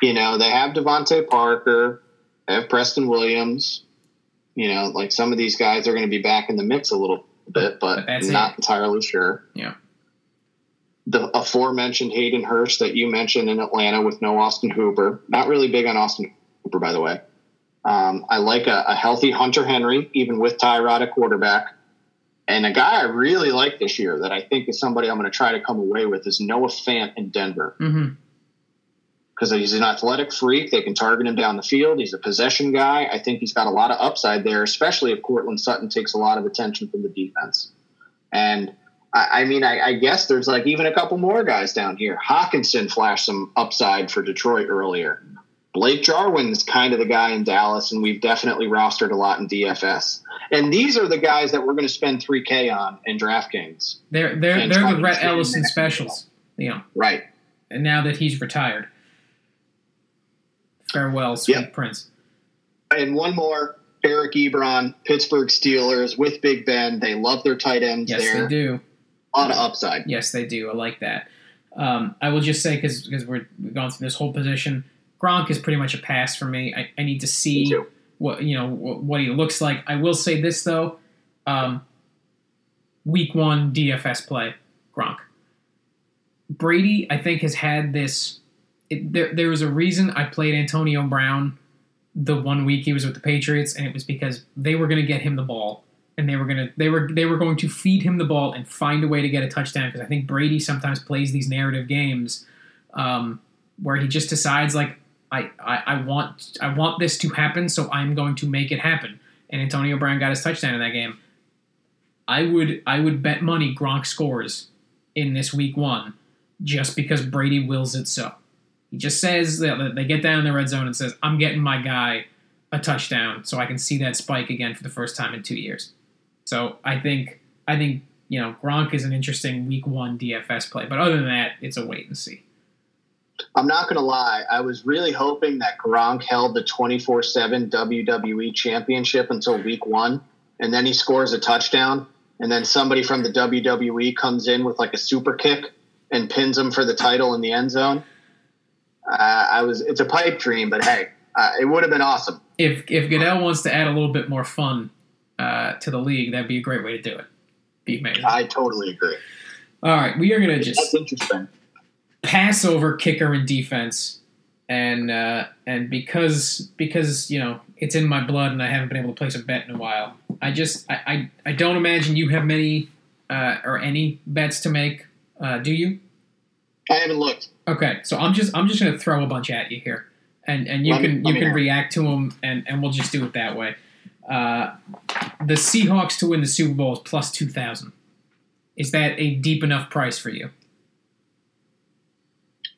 You know, they have Devontae Parker. They have Preston Williams. You know, like some of these guys are going to be back in the mix a little bit, but, but not it. entirely sure. Yeah. The aforementioned Hayden Hurst that you mentioned in Atlanta with no Austin Hooper. Not really big on Austin Hooper, by the way. Um, I like a, a healthy Hunter Henry, even with Tyrod at quarterback. And a guy I really like this year that I think is somebody I'm going to try to come away with is Noah Fant in Denver. Because mm-hmm. he's an athletic freak. They can target him down the field. He's a possession guy. I think he's got a lot of upside there, especially if Cortland Sutton takes a lot of attention from the defense. And, I, I mean, I, I guess there's like even a couple more guys down here. Hawkinson flashed some upside for Detroit earlier. Blake Jarwin is kind of the guy in Dallas, and we've definitely rostered a lot in D F S. And these are the guys that we're going to spend three K on in DraftKings. They're they're they're the Rhett Ellison specials, you know. Right. And now that he's retired, farewell, sweet yep. prince. And one more, Eric Ebron, Pittsburgh Steelers with Big Ben. They love their tight ends. Yes, there. They do. A lot of upside. Yes, they do. I like that. Um, I will just say because because we're going through this whole position. Gronk is pretty much a pass for me. I, I need to see what you know what he looks like. I will say this though: um, week one D F S play, Gronk. Brady, I think, has had this. It, there, there was a reason I played Antonio Brown the one week he was with the Patriots, and it was because they were going to get him the ball, and they were going to they were they were going to feed him the ball and find a way to get a touchdown. Because I think Brady sometimes plays these narrative games um, where he just decides like. I, I want I want this to happen, so I'm going to make it happen. And Antonio Brown got his touchdown in that game. I would I would bet money Gronk scores in this week one just because Brady wills it so. He just says, they get down in the red zone and says, I'm getting my guy a touchdown so I can see that spike again for the first time in two years. So I think, I think you know, Gronk is an interesting week one D F S play. But other than that, it's a wait and see. I'm not going to lie. I was really hoping that Gronk held the twenty-four seven W W E Championship until week one, and then he scores a touchdown, and then somebody from the W W E comes in with like a super kick and pins him for the title in the end zone. Uh, I was it's a pipe dream, but hey, uh, it would have been awesome. If if Goodell wants to add a little bit more fun uh, to the league, that'd be a great way to do it. Be amazing. I totally agree. All right, we are going to just – That's interesting. pass over kicker and defense. And uh, and because because you know it's in my blood, and I haven't been able to place a bet in a while. I just I I, I don't imagine you have many uh, or any bets to make. Uh, do you? I haven't looked. Okay, so I'm just I'm just gonna throw a bunch at you here, and and you let can me, you can know. react to them, and, and we'll just do it that way. Uh, the Seahawks to win the Super Bowl is plus two thousand. Is that a deep enough price for you?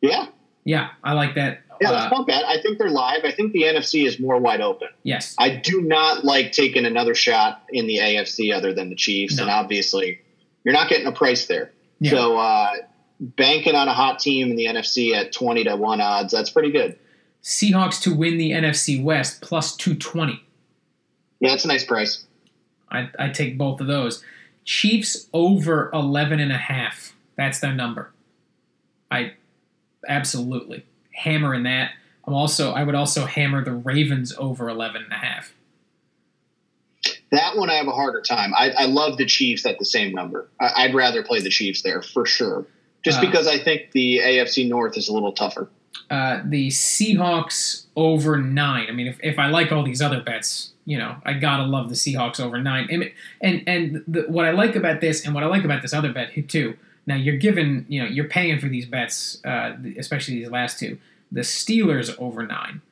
Yeah. Yeah, I like that. Yeah, that's not bad. I think they're live. I think the N F C is more wide open. Yes. I do not like taking another shot in the A F C other than the Chiefs. No. And obviously you're not getting a price there. Yeah. So uh, banking on a hot team in the N F C at twenty to one odds, that's pretty good. Seahawks to win the N F C West plus two twenty. Yeah, that's a nice price. I, I take both of those. Chiefs over eleven and a half. That's their number. I absolutely hammering that. I'm also, I would also hammer the Ravens over eleven and a half. That one I have a harder time. I, I love the Chiefs at the same number. I, I'd rather play the Chiefs there for sure, just uh, because I think the A F C North is a little tougher. Uh, the Seahawks over nine. I mean, if, if I like all these other bets, you know, I gotta love the Seahawks over nine. And and, and the, what I like about this, and what I like about this other bet too. Now, you're given, you know, you're paying for these bets, uh, especially these last two. The Steelers over nine.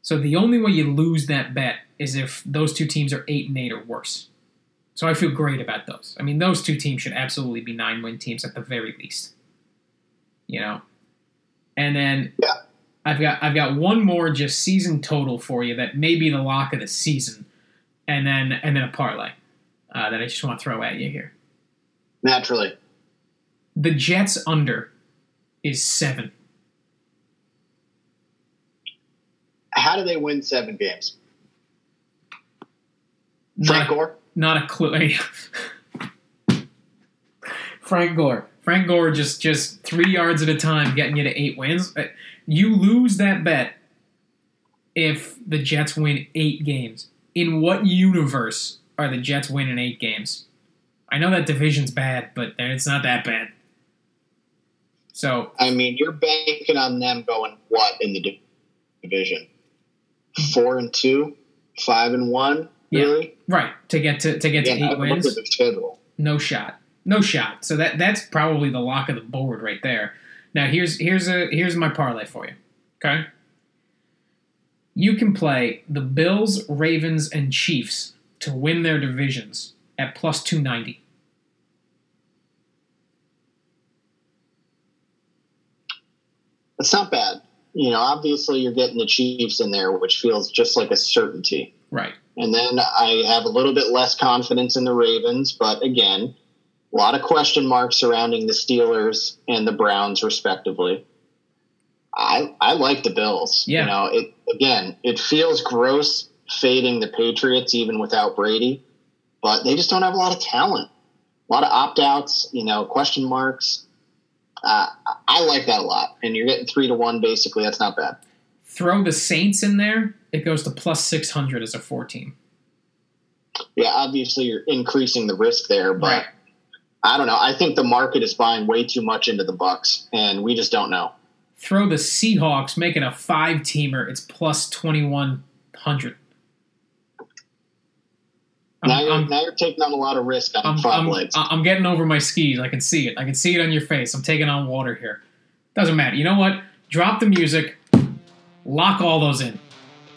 So the only way you lose that bet is if those two teams are eight and eight or worse. So I feel great about those. I mean, those two teams should absolutely be nine-win teams at the very least. You know? And then yeah. I've got I've got one more just season total for you that may be the lock of the season, and then and then a parlay uh, that I just want to throw at you here. Naturally. The Jets under is seven. How do they win seven games? Frank not, Gore? Not a clue. Frank Gore. Frank Gore just, just three yards at a time getting you to eight wins. You lose that bet if the Jets win eight games. In what universe are the Jets winning eight games? I know that division's bad, but it's not that bad. So I mean, you're banking on them going what in the division? Four and two, five and one, really? Yeah, right. To get to to get yeah, to eight wins. Look at the schedule. No shot. No shot. So that that's probably the lock of the board right there. Now here's here's a here's my parlay for you. Okay. You can play the Bills, Ravens, and Chiefs to win their divisions at plus two ninety. It's not bad. You know, obviously you're getting the Chiefs in there, which feels just like a certainty. Right. And then I have a little bit less confidence in the Ravens, but again, a lot of question marks surrounding the Steelers and the Browns, respectively. I I like the Bills. Yeah. You know, it again, it feels gross fading the Patriots even without Brady, but they just don't have a lot of talent. A lot of opt-outs, you know, question marks. Uh, I like that a lot. And you're getting three to one, basically. That's not bad. Throw the Saints in there. It goes to plus six hundred as a four team. Yeah, obviously you're increasing the risk there, but right. I don't know. I think the market is buying way too much into the Bucks, and we just don't know. Throw the Seahawks, make it a five-teamer. It's plus twenty-one hundred. I'm, now, you're, I'm, now you're taking on a lot of risk on prop legs. I'm, I'm getting over my skis. I can see it. I can see it on your face. I'm taking on water here. Doesn't matter. You know what? Drop the music. Lock all those in.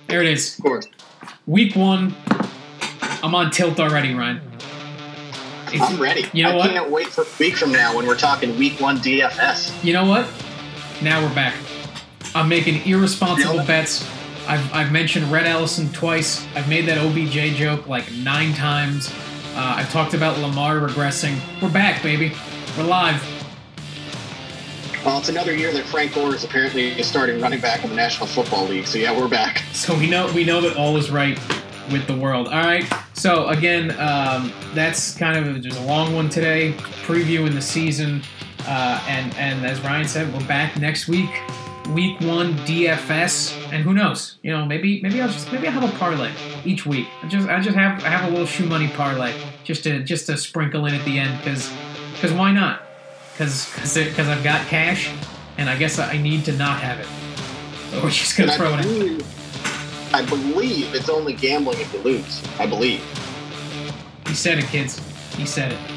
There it is. Of course. Week one. I'm on tilt already, Ryan. If, I'm ready. You know I what? Can't wait for a week from now when we're talking week one D F S. You know what? Now we're back. I'm making irresponsible bets. I've, I've mentioned Red Ellison twice. I've made that O B J joke like nine times. Uh, I've talked about Lamar regressing. We're back, baby. We're live. Well, it's another year that Frank Gore is apparently starting running back in the National Football League. So yeah, we're back. So we know we know that all is right with the world. All right. So again, um, that's kind of just a long one today, previewing the season, uh, and and as Ryan said, we're back next week. Week one D F S, and who knows? You know, maybe maybe I'll just maybe I'll have a parlay each week. I just I just have I have a little shoe money parlay just to just to sprinkle in at the end because because why not? Because because I've got cash and I guess I need to not have it. So we're just going to throw believe, it out. I believe it's only gambling if you lose. I believe. He said it, kids. He said it.